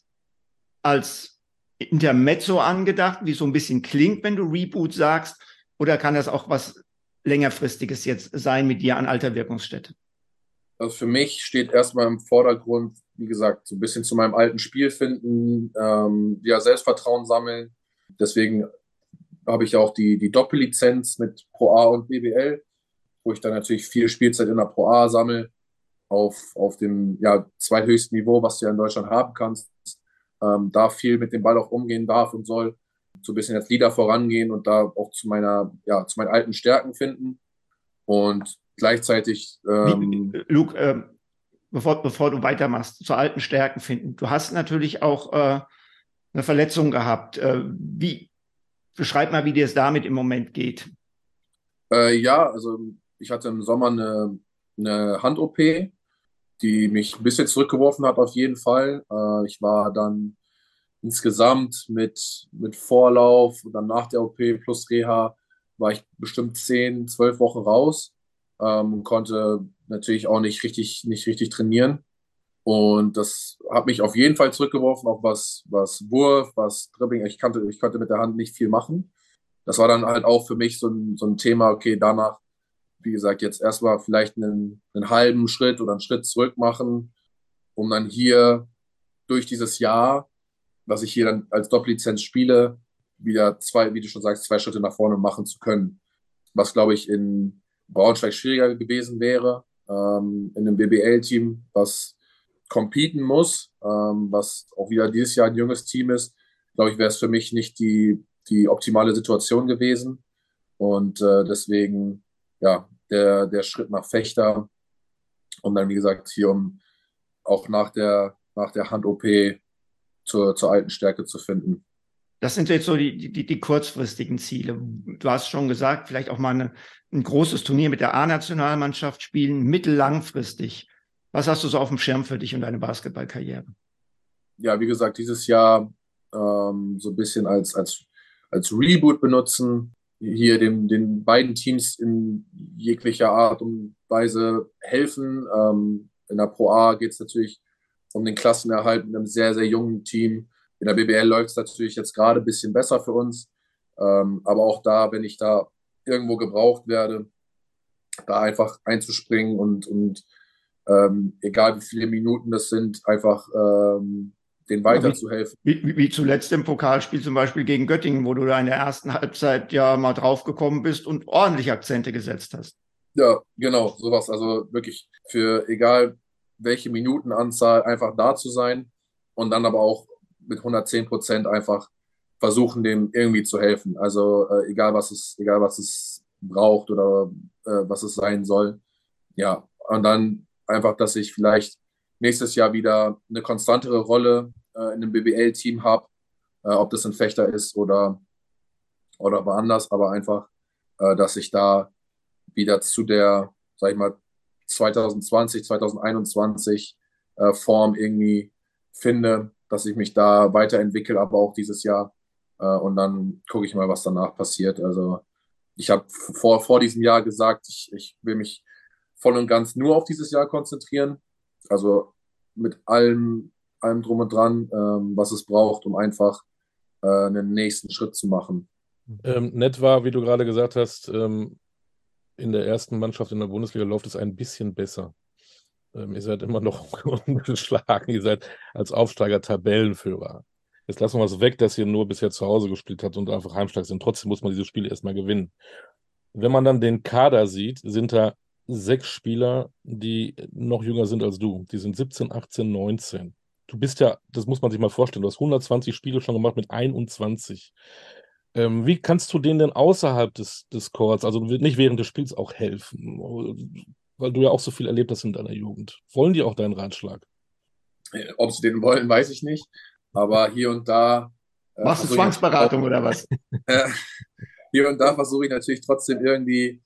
als Intermezzo angedacht, wie so ein bisschen klingt, wenn du Reboot sagst? Oder kann das auch was Längerfristiges jetzt sein mit dir an alter Wirkungsstätte? Also für mich steht erstmal im Vordergrund, wie gesagt, so ein bisschen zu meinem alten Spiel finden, ähm, ja, Selbstvertrauen sammeln. Deswegen habe ich auch die, die Doppellizenz mit Pro A und B B L, wo ich dann natürlich viel Spielzeit in der Pro A sammle, auf, auf dem ja, zweithöchsten Niveau, was du ja in Deutschland haben kannst, ähm, da viel mit dem Ball auch umgehen darf und soll. So ein bisschen als Leader vorangehen und da auch zu meiner, ja, zu meinen alten Stärken finden. Und gleichzeitig. Ähm, Luc, äh, bevor, bevor du weitermachst, zu alten Stärken finden. Du hast natürlich auch äh, eine Verletzung gehabt. Äh, wie, beschreib mal, wie dir es damit im Moment geht. Äh, ja, also ich hatte im Sommer eine, eine Hand-O P, die mich ein bisschen zurückgeworfen hat, auf jeden Fall. Äh, ich war dann insgesamt mit, mit Vorlauf und dann nach der O P plus Reha war ich bestimmt zehn, zwölf Wochen raus, ähm, konnte natürlich auch nicht richtig, nicht richtig trainieren. Und das hat mich auf jeden Fall zurückgeworfen, auch was, was Wurf, was Dribbling. Ich kannte, ich konnte mit der Hand nicht viel machen. Das war dann halt auch für mich so ein, so ein Thema, okay, danach, wie gesagt, jetzt erstmal vielleicht einen, einen halben Schritt oder einen Schritt zurück machen, um dann hier durch dieses Jahr, dass ich hier dann als Doppellizenz spiele, wieder zwei, wie du schon sagst, zwei Schritte nach vorne machen zu können. Was, glaube ich, in Braunschweig schwieriger gewesen wäre, ähm, in einem B B L-Team, was competen muss, ähm, was auch wieder dieses Jahr ein junges Team ist, glaube ich, wäre es für mich nicht die, die optimale Situation gewesen. Und äh, deswegen, ja, der, der Schritt nach Fechter und dann, wie gesagt, hier um auch nach der, nach der Hand-O P zur, zur alten Stärke zu finden. Das sind jetzt so die, die, die kurzfristigen Ziele. Du hast schon gesagt, vielleicht auch mal eine, ein großes Turnier mit der A-Nationalmannschaft spielen, mittellangfristig. Was hast du so auf dem Schirm für dich und deine Basketballkarriere? Ja, wie gesagt, dieses Jahr ähm, so ein bisschen als, als, als Reboot benutzen, hier dem, den beiden Teams in jeglicher Art und Weise helfen. Ähm, in der Pro A geht es natürlich um den Klassenerhalt mit einem sehr, sehr jungen Team. In der B B L läuft es natürlich jetzt gerade ein bisschen besser für uns. Ähm, aber auch da, wenn ich da irgendwo gebraucht werde, da einfach einzuspringen und, und ähm, egal wie viele Minuten das sind, einfach ähm, denen weiterzuhelfen. Wie, wie, wie zuletzt im Pokalspiel zum Beispiel gegen Göttingen, wo du da in der ersten Halbzeit ja mal draufgekommen bist und ordentlich Akzente gesetzt hast. Ja, genau, sowas. Also wirklich für egal welche Minutenanzahl einfach da zu sein und dann aber auch mit hundertzehn Prozent einfach versuchen, dem irgendwie zu helfen. Also äh, egal, was es, egal, was es braucht oder äh, was es sein soll. Ja, und dann einfach, dass ich vielleicht nächstes Jahr wieder eine konstantere Rolle äh, in einem B B L-Team habe, äh, ob das ein Fechter ist oder, oder woanders, aber einfach, äh, dass ich da wieder zu der, sag ich mal, zwanzig zwanzig, zwanzig einundzwanzig äh, Form irgendwie finde, dass ich mich da weiterentwickle, aber auch dieses Jahr. Äh, und dann gucke ich mal, was danach passiert. Also ich habe vor, vor diesem Jahr gesagt, ich, ich will mich voll und ganz nur auf dieses Jahr konzentrieren. Also mit allem, allem drum und dran, ähm, was es braucht, um einfach äh, einen nächsten Schritt zu machen. Ähm, nett war, wie du gerade gesagt hast, ähm in der ersten Mannschaft in der Bundesliga läuft es ein bisschen besser. Ähm, ihr seid immer noch ungeschlagen. Ihr seid als Aufsteiger Tabellenführer. Jetzt lassen wir es weg, dass ihr nur bisher zu Hause gespielt habt und einfach heimstark sind. Trotzdem muss man diese Spiele erstmal gewinnen. Wenn man dann den Kader sieht, sind da sechs Spieler, die noch jünger sind als du. Die sind siebzehn, achtzehn, neunzehn. Du bist ja, das muss man sich mal vorstellen, du hast hundertzwanzig Spiele schon gemacht mit einundzwanzig. Ähm, wie kannst du denen denn außerhalb des, des Courts, also nicht während des Spiels, auch helfen? Weil du ja auch so viel erlebt hast in deiner Jugend. Wollen die auch deinen Ratschlag? Ob sie den wollen, weiß ich nicht. Aber hier und da... Äh, Machst du Zwangsberatung oder was? Hier und da versuche ich natürlich trotzdem irgendwie,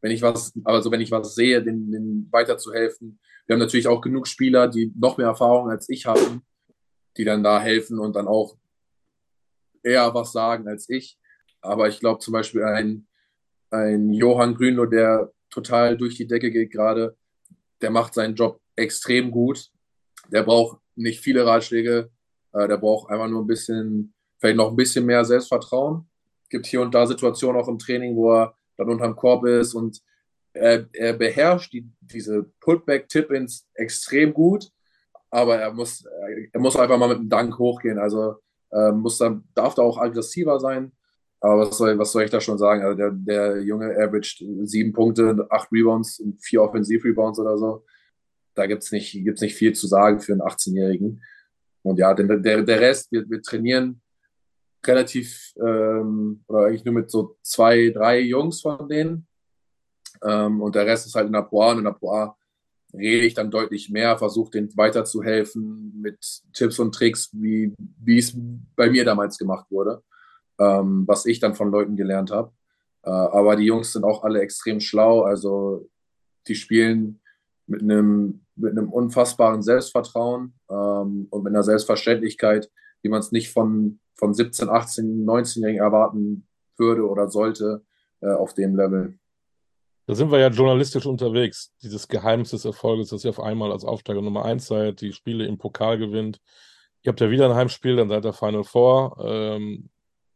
wenn ich was, also wenn ich was sehe, denen, denen weiterzuhelfen. Wir haben natürlich auch genug Spieler, die noch mehr Erfahrung als ich haben, die dann da helfen und dann auch eher was sagen als ich. Aber ich glaube zum Beispiel ein, ein Johann Grünlo, der total durch die Decke geht gerade, der macht seinen Job extrem gut. Der braucht nicht viele Ratschläge. Äh, der braucht einfach nur ein bisschen, vielleicht noch ein bisschen mehr Selbstvertrauen. Es gibt hier und da Situationen auch im Training, wo er dann unterm Korb ist und er, er beherrscht die, diese Putback-Tip-Ins extrem gut. Aber er muss, er muss einfach mal mit einem Dank hochgehen. Also Muss dann, darf da auch aggressiver sein, aber was soll, was soll ich da schon sagen? Also der, der Junge averaged sieben Punkte, acht Rebounds und vier Offensiv-Rebounds oder so. Da gibt es nicht, gibt's nicht viel zu sagen für einen achtzehnjährigen. Und ja, der, der, der Rest, wir, wir trainieren relativ, ähm, oder eigentlich nur mit so zwei, drei Jungs von denen. Ähm, und der Rest ist halt in der Pro A. Und in der Pro A rede ich dann deutlich mehr, versuche denen weiterzuhelfen mit Tipps und Tricks, wie wie es bei mir damals gemacht wurde, ähm, was ich dann von Leuten gelernt habe. Äh, aber die Jungs sind auch alle extrem schlau, also die spielen mit einem mit einem unfassbaren Selbstvertrauen ähm, und mit einer Selbstverständlichkeit, die man es nicht von, von siebzehn, achtzehn, neunzehnjährigen erwarten würde oder sollte äh, auf dem Level. Da sind wir ja journalistisch unterwegs, dieses Geheimnis des Erfolges, dass ihr auf einmal als Aufsteiger Nummer eins seid, die Spiele im Pokal gewinnt. Ihr habt ja wieder ein Heimspiel, dann seid ihr Final Four. Ähm,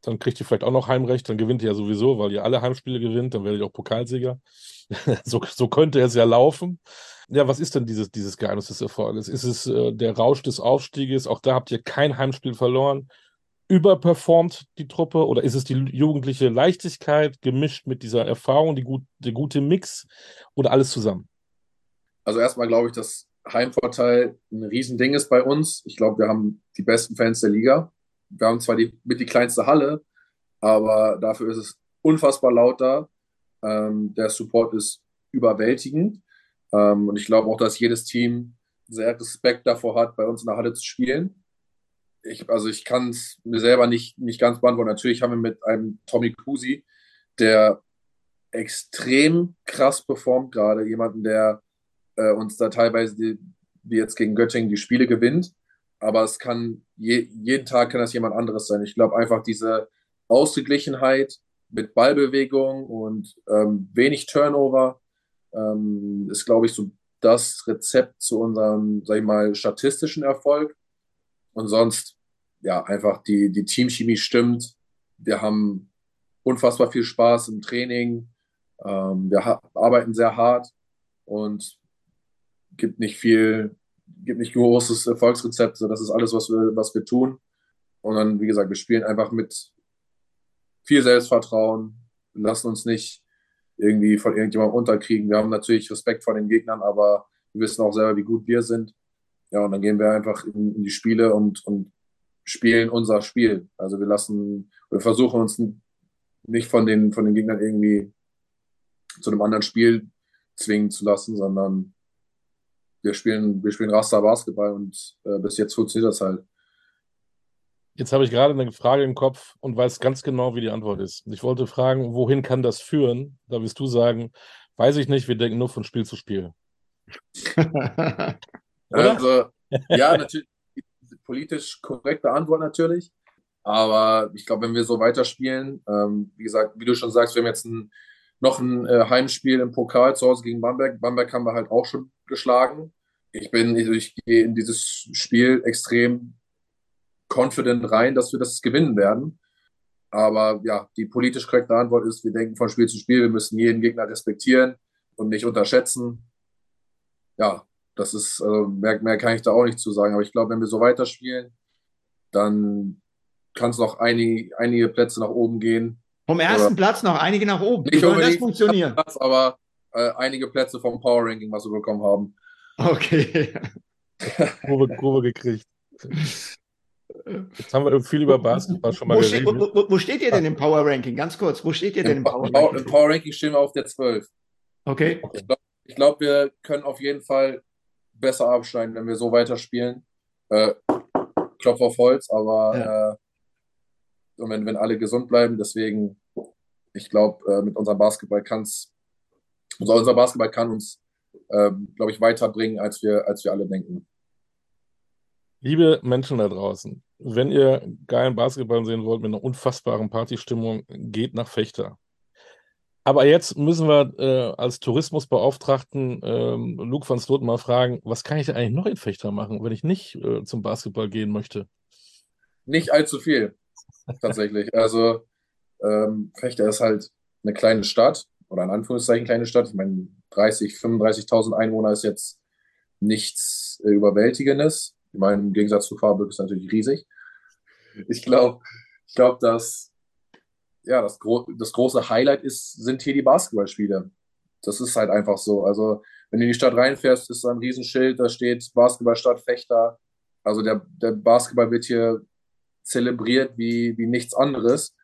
Dann kriegt ihr vielleicht auch noch Heimrecht, dann gewinnt ihr ja sowieso, weil ihr alle Heimspiele gewinnt, dann werdet ihr auch Pokalsieger. so, so könnte es ja laufen. Ja, was ist denn dieses, dieses Geheimnis des Erfolges? Ist es äh, der Rausch des Aufstieges? Auch da habt ihr kein Heimspiel verloren. Überperformt die Truppe? Oder ist es die jugendliche Leichtigkeit gemischt mit dieser Erfahrung, die gut, der gute Mix oder alles zusammen? Also erstmal glaube ich, dass Heimvorteil ein Riesending ist bei uns. Ich glaube, wir haben die besten Fans der Liga. Wir haben zwar die, mit die kleinste Halle, aber dafür ist es unfassbar laut da. Ähm, der Support ist überwältigend. Ähm, und ich glaube auch, dass jedes Team sehr Respekt davor hat, bei uns in der Halle zu spielen. Ich, also ich kann es mir selber nicht, nicht ganz beantworten. Natürlich haben wir mit einem Tommy Cousy, der extrem krass performt gerade, jemanden, der äh, uns da teilweise, die, wie jetzt gegen Göttingen, die Spiele gewinnt. Aber es kann, je, jeden Tag kann das jemand anderes sein. Ich glaube einfach diese Ausgeglichenheit mit Ballbewegung und ähm, wenig Turnover ähm, ist, glaube ich, so das Rezept zu unserem, sag ich mal, statistischen Erfolg. Und sonst, ja, einfach die, die Teamchemie stimmt. Wir haben unfassbar viel Spaß im Training. Ähm, wir ha- arbeiten sehr hart und gibt nicht viel... gibt nicht großes Erfolgsrezept, so das ist alles, was wir, was wir tun. Und dann, wie gesagt, wir spielen einfach mit viel Selbstvertrauen, lassen uns nicht irgendwie von irgendjemandem unterkriegen. Wir haben natürlich Respekt vor den Gegnern, aber wir wissen auch selber, wie gut wir sind. Ja, und dann gehen wir einfach in, in die Spiele und, und spielen unser Spiel. Also wir lassen, wir versuchen uns nicht von den, von den Gegnern irgendwie zu einem anderen Spiel zwingen zu lassen, sondern Wir spielen, wir spielen Rasta Basketball und äh, bis jetzt funktioniert das halt. Jetzt habe ich gerade eine Frage im Kopf und weiß ganz genau, wie die Antwort ist. Ich wollte fragen, wohin kann das führen? Da wirst du sagen, weiß ich nicht, wir denken nur von Spiel zu Spiel. Also, ja, natürlich, politisch korrekte Antwort natürlich. Aber ich glaube, wenn wir so weiterspielen, ähm, wie gesagt, wie du schon sagst, wir haben jetzt ein, noch ein äh, Heimspiel im Pokal zu Hause gegen Bamberg. Bamberg haben wir halt auch schon geschlagen. Ich bin, ich, ich gehe in dieses Spiel extrem confident rein, dass wir das gewinnen werden. Aber ja, die politisch korrekte Antwort ist, wir denken von Spiel zu Spiel, wir müssen jeden Gegner respektieren und nicht unterschätzen. Ja, das ist, also mehr, mehr kann ich da auch nicht zu sagen. Aber ich glaube, wenn wir so weiterspielen, dann kann es noch einige, einige Plätze nach oben gehen. Vom ersten Oder Platz noch einige nach oben. Wie soll das funktionieren? Platz, aber einige Plätze vom Power-Ranking, was wir bekommen haben. Okay. Kurve, Kurve gekriegt. Jetzt haben wir viel über Basketball schon mal wo geredet. Ste- wo, wo steht ihr denn im Power-Ranking? Ganz kurz, wo steht ihr denn im Power-Ranking? Im Power-Ranking stehen wir auf der zwölf. Okay. Ich glaube, glaub, wir können auf jeden Fall besser abschneiden, wenn wir so weiterspielen. Äh, Klopf auf Holz, aber ja. äh, und wenn, wenn alle gesund bleiben, deswegen, ich glaube, mit unserem Basketball kann es Also unser Basketball kann uns, ähm, glaube ich, weiterbringen, als wir, als wir alle denken. Liebe Menschen da draußen, wenn ihr geilen Basketball sehen wollt mit einer unfassbaren Partystimmung, geht nach Fechter. Aber jetzt müssen wir äh, als Tourismusbeauftragten ähm, Luc van Slooten mal fragen, was kann ich eigentlich noch in Fechter machen, wenn ich nicht äh, zum Basketball gehen möchte? Nicht allzu viel, tatsächlich. Also ähm, Fechter ist halt eine kleine Stadt. Oder in Anführungszeichen kleine Stadt. Ich meine, dreißigtausend, fünfunddreißigtausend Einwohner ist jetzt nichts äh, Überwältigendes. Ich meine, im Gegensatz zu Fahrburg ist natürlich riesig. Ich glaube, ich glaub, dass ja, das, gro- das große Highlight ist, sind hier die Basketballspiele. Das ist halt einfach so. Also, wenn du in die Stadt reinfährst, ist da ein Riesenschild, da steht Basketballstadt Fechter. Also, der, der Basketball wird hier zelebriert wie, wie nichts anderes.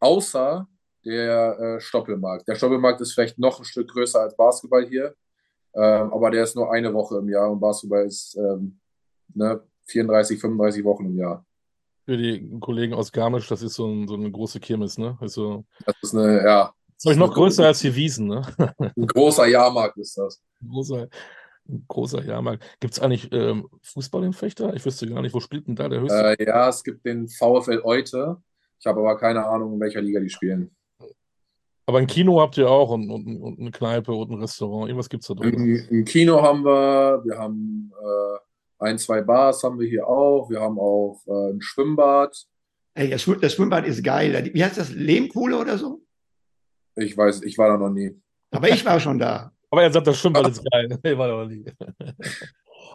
Außer der äh, Stoppelmarkt. Der Stoppelmarkt ist vielleicht noch ein Stück größer als Basketball hier, ähm, aber der ist nur eine Woche im Jahr und Basketball ist ähm, ne, vierunddreißig, fünfunddreißig Wochen im Jahr. Für die Kollegen aus Garmisch, das ist so, ein, so eine große Kirmes, ne? Also, das ist eine, ja. Ist euch noch größer als die Wiesen, ne? Ein großer Jahrmarkt ist das. Ein großer, ein großer Jahrmarkt. Gibt es eigentlich ähm, Fußball im Fechter? Ich wüsste gar nicht, wo spielt denn da der höchste? Äh, ja, es gibt den VfL Eute. Ich habe aber keine Ahnung, in welcher Liga die spielen. Aber ein Kino habt ihr auch und, und, und eine Kneipe und ein Restaurant. Irgendwas gibt es da drüben. Ein Kino haben wir. Wir haben äh, ein, zwei Bars haben wir hier auch. Wir haben auch äh, ein Schwimmbad. Ey, das, das Schwimmbad ist geil. Wie heißt das? Lehmkuhle oder so? Ich weiß, ich war da noch nie. Aber ich war schon da. Aber er sagt, das Schwimmbad ist geil. Ich war da noch nie.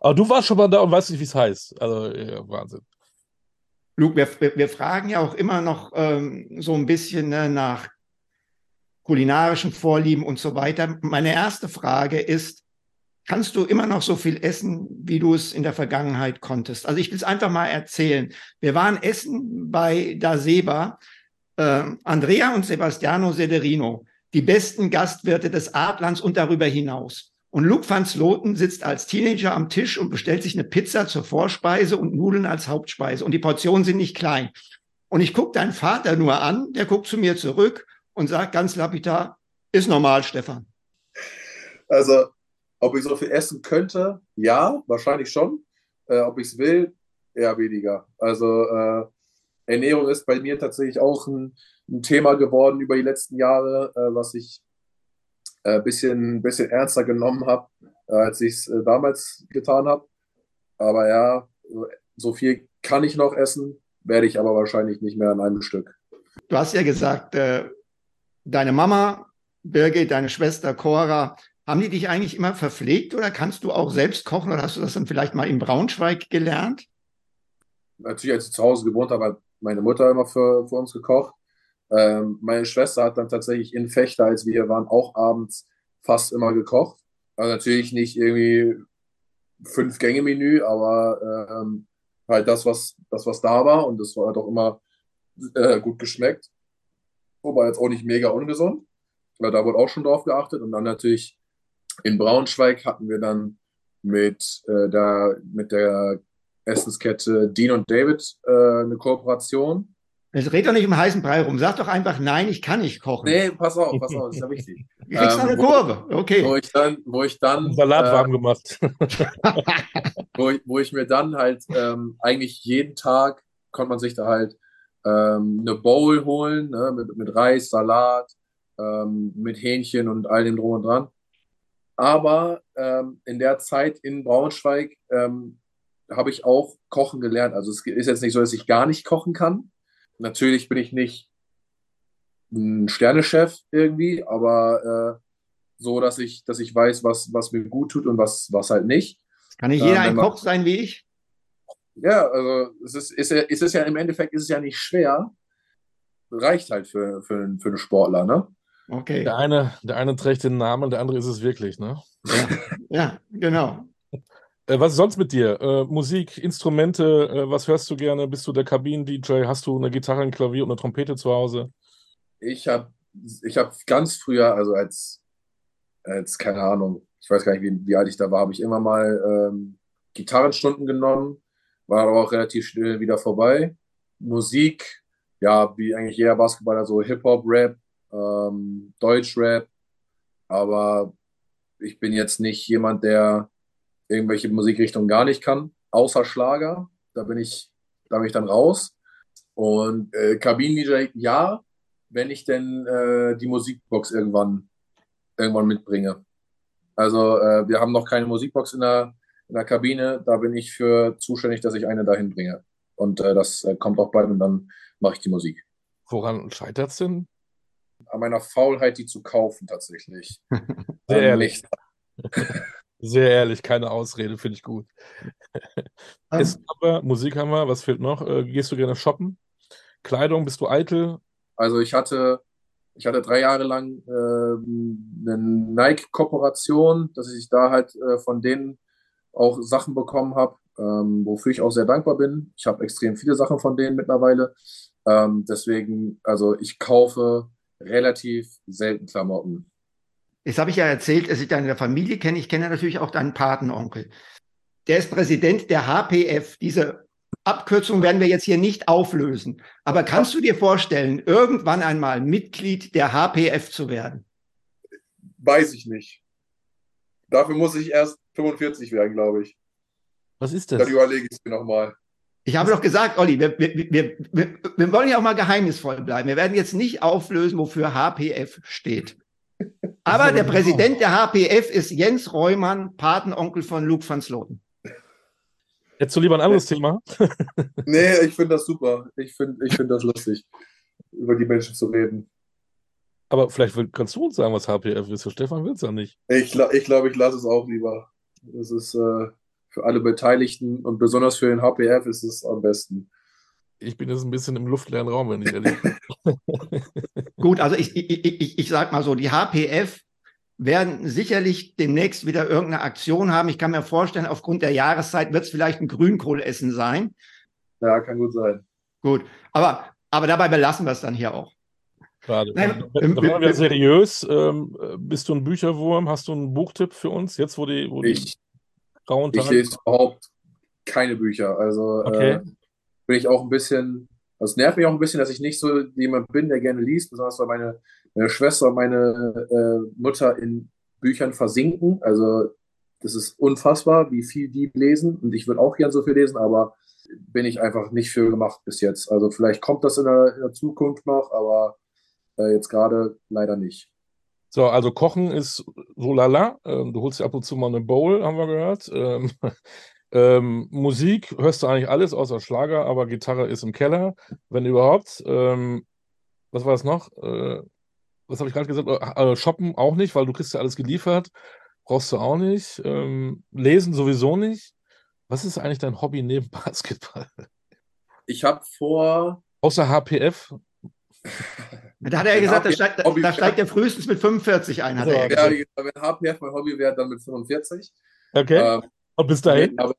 Aber du warst schon mal da und weißt nicht, wie es heißt. Also, ja, Wahnsinn. Luc, wir, wir fragen ja auch immer noch ähm, so ein bisschen ne, nach kulinarischen Vorlieben und so weiter. Meine erste Frage ist, kannst du immer noch so viel essen, wie du es in der Vergangenheit konntest? Also ich will es einfach mal erzählen. Wir waren essen bei Da Seba, äh, Andrea und Sebastiano Sederino, die besten Gastwirte des Adlands und darüber hinaus. Und Luc van Slooten sitzt als Teenager am Tisch und bestellt sich eine Pizza zur Vorspeise und Nudeln als Hauptspeise. Und die Portionen sind nicht klein. Und ich gucke deinen Vater nur an, der guckt zu mir zurück und sagt ganz lapidar, ist normal, Stefan. Also, ob ich so viel essen könnte? Ja, wahrscheinlich schon. Äh, ob ich es will? Eher weniger. Also äh, Ernährung ist bei mir tatsächlich auch ein, ein Thema geworden über die letzten Jahre, äh, was ich ein bisschen, bisschen ernster genommen habe, als ich es damals getan habe. Aber ja, so viel kann ich noch essen, werde ich aber wahrscheinlich nicht mehr an einem Stück. Du hast ja gesagt, äh, deine Mama, Birgit, deine Schwester Cora, haben die dich eigentlich immer verpflegt oder kannst du auch selbst kochen oder hast du das dann vielleicht mal in Braunschweig gelernt? Natürlich, als ich zu Hause gewohnt habe, hat meine Mutter immer für, für uns gekocht. Meine Schwester hat dann tatsächlich in Fechter, als wir hier waren, auch abends fast immer gekocht. Also natürlich nicht irgendwie Fünf-Gänge-Menü, aber ähm, halt das was, das, was da war. Und das war halt auch immer äh, gut geschmeckt. Wobei jetzt auch nicht mega ungesund. Weil da wurde auch schon drauf geachtet. Und dann natürlich in Braunschweig hatten wir dann mit, äh, der, mit der Essenskette Dean und David äh, eine Kooperation. Jetzt red doch nicht im heißen Brei rum. Sag doch einfach, nein, ich kann nicht kochen. Nee, pass auf, pass auf, das ist ja wichtig. Du kriegst noch ähm, eine Kurve, okay. Wo ich dann... Wo ich dann Salat äh, warm gemacht. wo, ich, wo ich mir dann halt ähm, eigentlich jeden Tag, konnte man sich da halt ähm, eine Bowl holen, ne, mit, mit Reis, Salat, ähm, mit Hähnchen und all dem drum und dran. Aber ähm, in der Zeit in Braunschweig ähm, habe ich auch kochen gelernt. Also es ist jetzt nicht so, dass ich gar nicht kochen kann. Natürlich bin ich nicht ein Sternechef irgendwie, aber äh, so, dass ich, dass ich weiß, was, was mir gut tut und was, was halt nicht. Kann nicht jeder ähm, ein man, Koch sein wie ich? Ja, also es ist, ist, ist, ist ja im Endeffekt ist es ja nicht schwer. Reicht halt für, für, für einen Sportler, ne? Okay. Der eine, der eine trägt den Namen, der andere ist es wirklich, ne? Ja, ja genau. Was ist sonst mit dir? Äh, Musik, Instrumente, äh, was hörst du gerne? Bist du der Kabinen-D J? Hast du eine Gitarre, ein Klavier und eine Trompete zu Hause? Ich habe ich hab ganz früher, also als, als, keine Ahnung, ich weiß gar nicht, wie, wie alt ich da war, habe ich immer mal ähm, Gitarrenstunden genommen, war aber auch relativ schnell wieder vorbei. Musik, ja, wie eigentlich jeder Basketballer, so Hip-Hop-Rap, ähm, Deutsch-Rap, aber ich bin jetzt nicht jemand, der irgendwelche Musikrichtungen gar nicht kann, außer Schlager, da bin ich, da bin ich dann raus. Und äh, Kabinen-D J, ja, wenn ich denn äh, die Musikbox irgendwann, irgendwann mitbringe. Also äh, wir haben noch keine Musikbox in der, in der Kabine, da bin ich für zuständig, dass ich eine dahin bringe. Und äh, das äh, kommt auch bald und dann mache ich die Musik. Woran scheitert es denn? An meiner Faulheit, die zu kaufen tatsächlich. Sehr ähm, ehrlich. Sehr ehrlich, keine Ausrede, finde ich gut. Um, Essen haben wir, Musik haben wir, was fehlt noch? Äh, gehst du gerne shoppen? Kleidung, bist du eitel? Also ich hatte, ich hatte drei Jahre lang äh, eine Nike-Kooperation, dass ich da halt äh, von denen auch Sachen bekommen habe, ähm, wofür ich auch sehr dankbar bin. Ich habe extrem viele Sachen von denen mittlerweile. Ähm, deswegen, also ich kaufe relativ selten Klamotten. Jetzt habe ich ja erzählt, dass ich deine Familie kenne. Ich kenne natürlich auch deinen Patenonkel. Der ist Präsident der H P F. Diese Abkürzung werden wir jetzt hier nicht auflösen. Aber kannst du dir vorstellen, irgendwann einmal Mitglied der H P F zu werden? Weiß ich nicht. Dafür muss ich erst fünfundvierzig werden, glaube ich. Was ist das? Dann überlege ich es mir nochmal. Ich habe doch gesagt, Olli, wir, wir, wir, wir, wir wollen ja auch mal geheimnisvoll bleiben. Wir werden jetzt nicht auflösen, wofür H P F steht. Aber der Präsident der H P F ist Jens Reumann, Patenonkel von Luc van Slooten. Hättest du lieber ein anderes Thema? Nee, ich finde das super. Ich finde ich find das lustig, über die Menschen zu reden. Aber vielleicht kannst du uns sagen, was H P F ist. Für Stefan will es ja nicht. Ich, ich glaube, ich lasse es auch lieber. Das ist äh, für alle Beteiligten und besonders für den H P F ist es am besten. Ich bin jetzt ein bisschen im luftleeren Raum, wenn ich ehrlich bin. Gut, also ich, ich, ich, ich sag mal so, die H P F werden sicherlich demnächst wieder irgendeine Aktion haben. Ich kann mir vorstellen, aufgrund der Jahreszeit wird es vielleicht ein Grünkohlessen sein. Ja, kann gut sein. Gut, aber, aber dabei belassen wir es dann hier auch. Gerade. Wären wir seriös. Ähm, bist du ein Bücherwurm? Hast du einen Buchtipp für uns? Jetzt, wo die, wo die ich, grauen Tage... Ich lese überhaupt keine Bücher. Also okay. äh, bin ich auch ein bisschen... Also es nervt mich auch ein bisschen, dass ich nicht so jemand bin, der gerne liest, besonders weil meine, meine Schwester und meine äh, Mutter in Büchern versinken. Also das ist unfassbar, wie viel die lesen. Und ich würde auch gern so viel lesen, aber bin ich einfach nicht für gemacht bis jetzt. Also vielleicht kommt das in der, in der Zukunft noch, aber äh, jetzt gerade leider nicht. So, also Kochen ist so lala. Ähm, du holst dir ab und zu mal eine Bowl, haben wir gehört. Ähm, Ähm, Musik hörst du eigentlich alles außer Schlager, aber Gitarre ist im Keller, wenn überhaupt. Ähm, was war das noch? Äh, was habe ich gerade gesagt? Äh, shoppen auch nicht, weil du kriegst ja alles geliefert. Brauchst du auch nicht. Ähm, lesen sowieso nicht. Was ist eigentlich dein Hobby neben Basketball? Ich habe vor... Außer H P F... Da hat er ja gesagt, H P F, da, steigt, Hobby, da steigt er frühestens mit fünfundvierzig ein. Hat er ja, ja wenn H P F mein Hobby wäre, dann mit fünfundvierzig. Okay. Ähm, Und bis dahin? Aber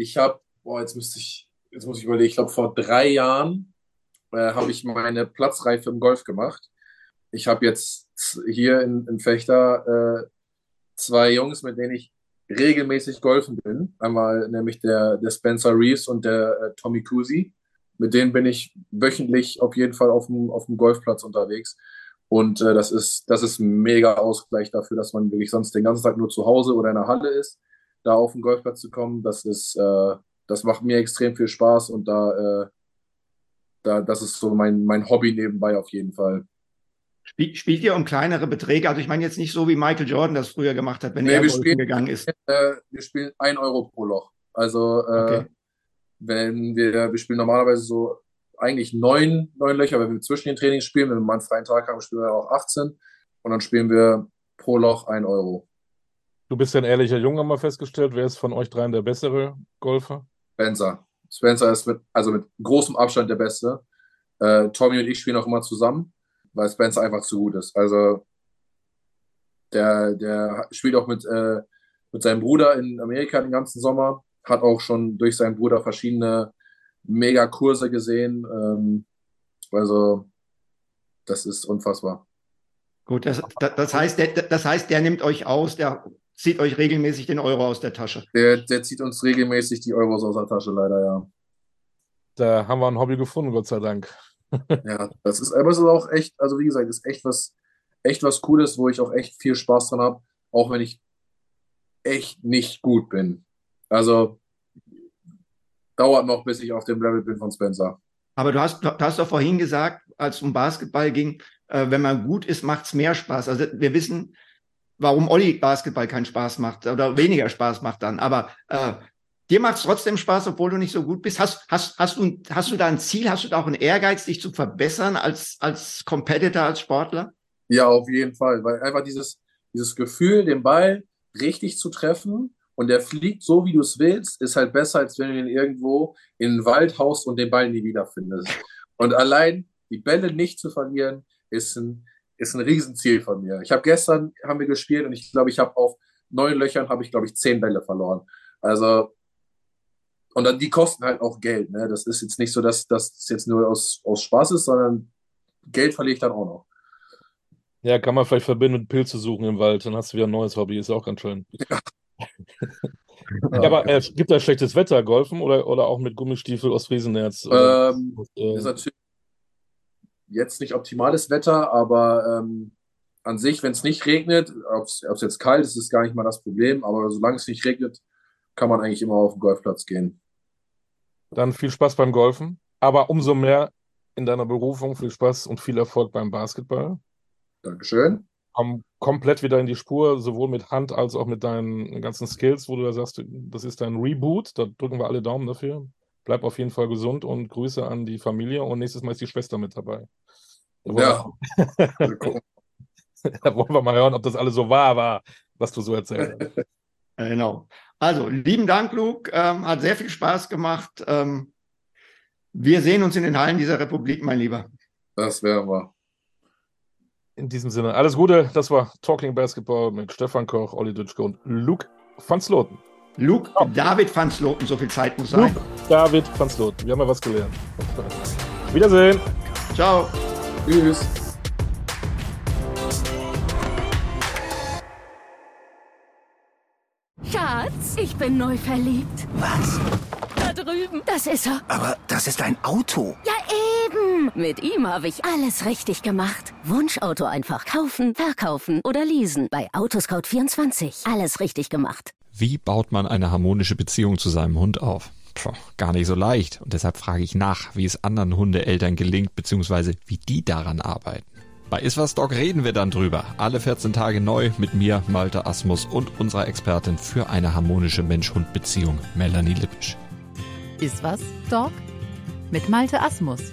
ich habe, boah, jetzt müsste ich, jetzt muss ich überlegen, ich glaube, vor drei Jahren äh, habe ich meine Platzreife im Golf gemacht. Ich habe jetzt hier in, in Fechter äh, zwei Jungs, mit denen ich regelmäßig golfen bin. Einmal nämlich der, der Spencer Reeves und der äh, Tommy Cousy. Mit denen bin ich wöchentlich auf jeden Fall auf dem, auf dem Golfplatz unterwegs. Und äh, das ist, das ist ein mega Ausgleich dafür, dass man wirklich sonst den ganzen Tag nur zu Hause oder in der Halle ist. Da auf den Golfplatz zu kommen, das ist, äh, das macht mir extrem viel Spaß und da, äh, da das ist so mein, mein Hobby nebenbei auf jeden Fall. Spiel, spielt ihr um kleinere Beträge? Also ich meine jetzt nicht so, wie Michael Jordan das früher gemacht hat, wenn nee, er golfen spielen, gegangen ist. Äh, wir spielen ein Euro pro Loch. Also äh, okay. wenn wir, wir spielen normalerweise so eigentlich neun, neun Löcher, wenn wir zwischen den Trainings spielen, wenn wir mal einen freien Tag haben, spielen wir auch achtzehn und dann spielen wir pro Loch ein Euro. Du bist ja ein ehrlicher Junge, haben wir festgestellt. Wer ist von euch dreien der bessere Golfer? Spencer. Spencer ist mit, also mit großem Abstand der Beste. Äh, Tommy und ich spielen auch immer zusammen, weil Spencer einfach zu gut ist. Also der, der spielt auch mit, äh, mit seinem Bruder in Amerika den ganzen Sommer. Hat auch schon durch seinen Bruder verschiedene Mega-Kurse gesehen. Ähm, also das ist unfassbar. Gut, das, das, heißt, der, das heißt, der nimmt euch aus, der... zieht euch regelmäßig den Euro aus der Tasche. Der, der zieht uns regelmäßig die Euros aus der Tasche, leider, ja. Da haben wir ein Hobby gefunden, Gott sei Dank. Ja, das ist, aber es ist auch echt, also wie gesagt, ist echt was, echt was Cooles, wo ich auch echt viel Spaß dran habe, auch wenn ich echt nicht gut bin. Also dauert noch, bis ich auf dem Level bin von Spencer. Aber du hast, du hast doch vorhin gesagt, als es um Basketball ging, äh, wenn man gut ist, macht es mehr Spaß. Also wir wissen... warum Olli Basketball keinen Spaß macht oder weniger Spaß macht dann. Aber äh, dir macht es trotzdem Spaß, obwohl du nicht so gut bist. Hast, hast, hast, du, hast du da ein Ziel? Hast du da auch einen Ehrgeiz, dich zu verbessern als, als Competitor, als Sportler? Ja, auf jeden Fall. Weil einfach dieses, dieses Gefühl, den Ball richtig zu treffen und der fliegt so, wie du es willst, ist halt besser, als wenn du ihn irgendwo in den Wald haust und den Ball nie wiederfindest. Und allein die Bälle nicht zu verlieren, ist ein ist ein Riesenziel von mir. Ich habe gestern, haben wir gespielt und ich glaube, ich habe auf neun Löchern, habe ich glaube ich zehn Bälle verloren. Also, und dann, die kosten halt auch Geld. Ne? Das ist jetzt nicht so, dass das jetzt nur aus, aus Spaß ist, sondern Geld verliere ich dann auch noch. Ja, kann man vielleicht verbinden mit Pilze suchen im Wald, dann hast du wieder ein neues Hobby, ist auch ganz schön. Ja. Ja, aber äh, gibt da schlechtes Wetter, Golfen oder, oder auch mit Gummistiefel aus Friesenerz? Ähm, und, äh, ist natürlich jetzt nicht optimales Wetter, aber ähm, an sich, wenn es nicht regnet, ob es jetzt kalt ist, ist gar nicht mal das Problem, aber solange es nicht regnet, kann man eigentlich immer auf den Golfplatz gehen. Dann viel Spaß beim Golfen, aber umso mehr in deiner Berufung, viel Spaß und viel Erfolg beim Basketball. Dankeschön. Komm komplett wieder in die Spur, sowohl mit Hand als auch mit deinen ganzen Skills, wo du da sagst, das ist dein Reboot, da drücken wir alle Daumen dafür. Bleib auf jeden Fall gesund und Grüße an die Familie und nächstes Mal ist die Schwester mit dabei. Da ja, wir gucken. Da wollen wir mal hören, ob das alles so wahr war, was du so erzählst. Genau. Also, lieben Dank, Luc. Ähm, hat sehr viel Spaß gemacht. Ähm, wir sehen uns in den Hallen dieser Republik, mein Lieber. Das wäre wahr. In diesem Sinne, alles Gute. Das war Talking Basketball mit Stefan Koch, Olli Dutschke und Luc van Slooten. Luc oh. David van Slooten, so viel Zeit muss sein. Luc David van Slooten. Wir haben ja was gelernt. Wiedersehen. Ciao. Tschüss. Schatz, ich bin neu verliebt. Was? Da drüben. Das ist er. Aber das ist ein Auto. Ja, eben. Mit ihm habe ich alles richtig gemacht. Wunschauto einfach kaufen, verkaufen oder leasen. Bei Autoscout vierundzwanzig. Alles richtig gemacht. Wie baut man eine harmonische Beziehung zu seinem Hund auf? Puh, gar nicht so leicht. Und deshalb frage ich nach, wie es anderen Hundeeltern gelingt, beziehungsweise wie die daran arbeiten. Bei Iswas Dog reden wir dann drüber. Alle vierzehn Tage neu mit mir, Malte Asmus und unserer Expertin für eine harmonische Mensch-Hund-Beziehung, Melanie Lippisch. Iswas Dog mit Malte Asmus.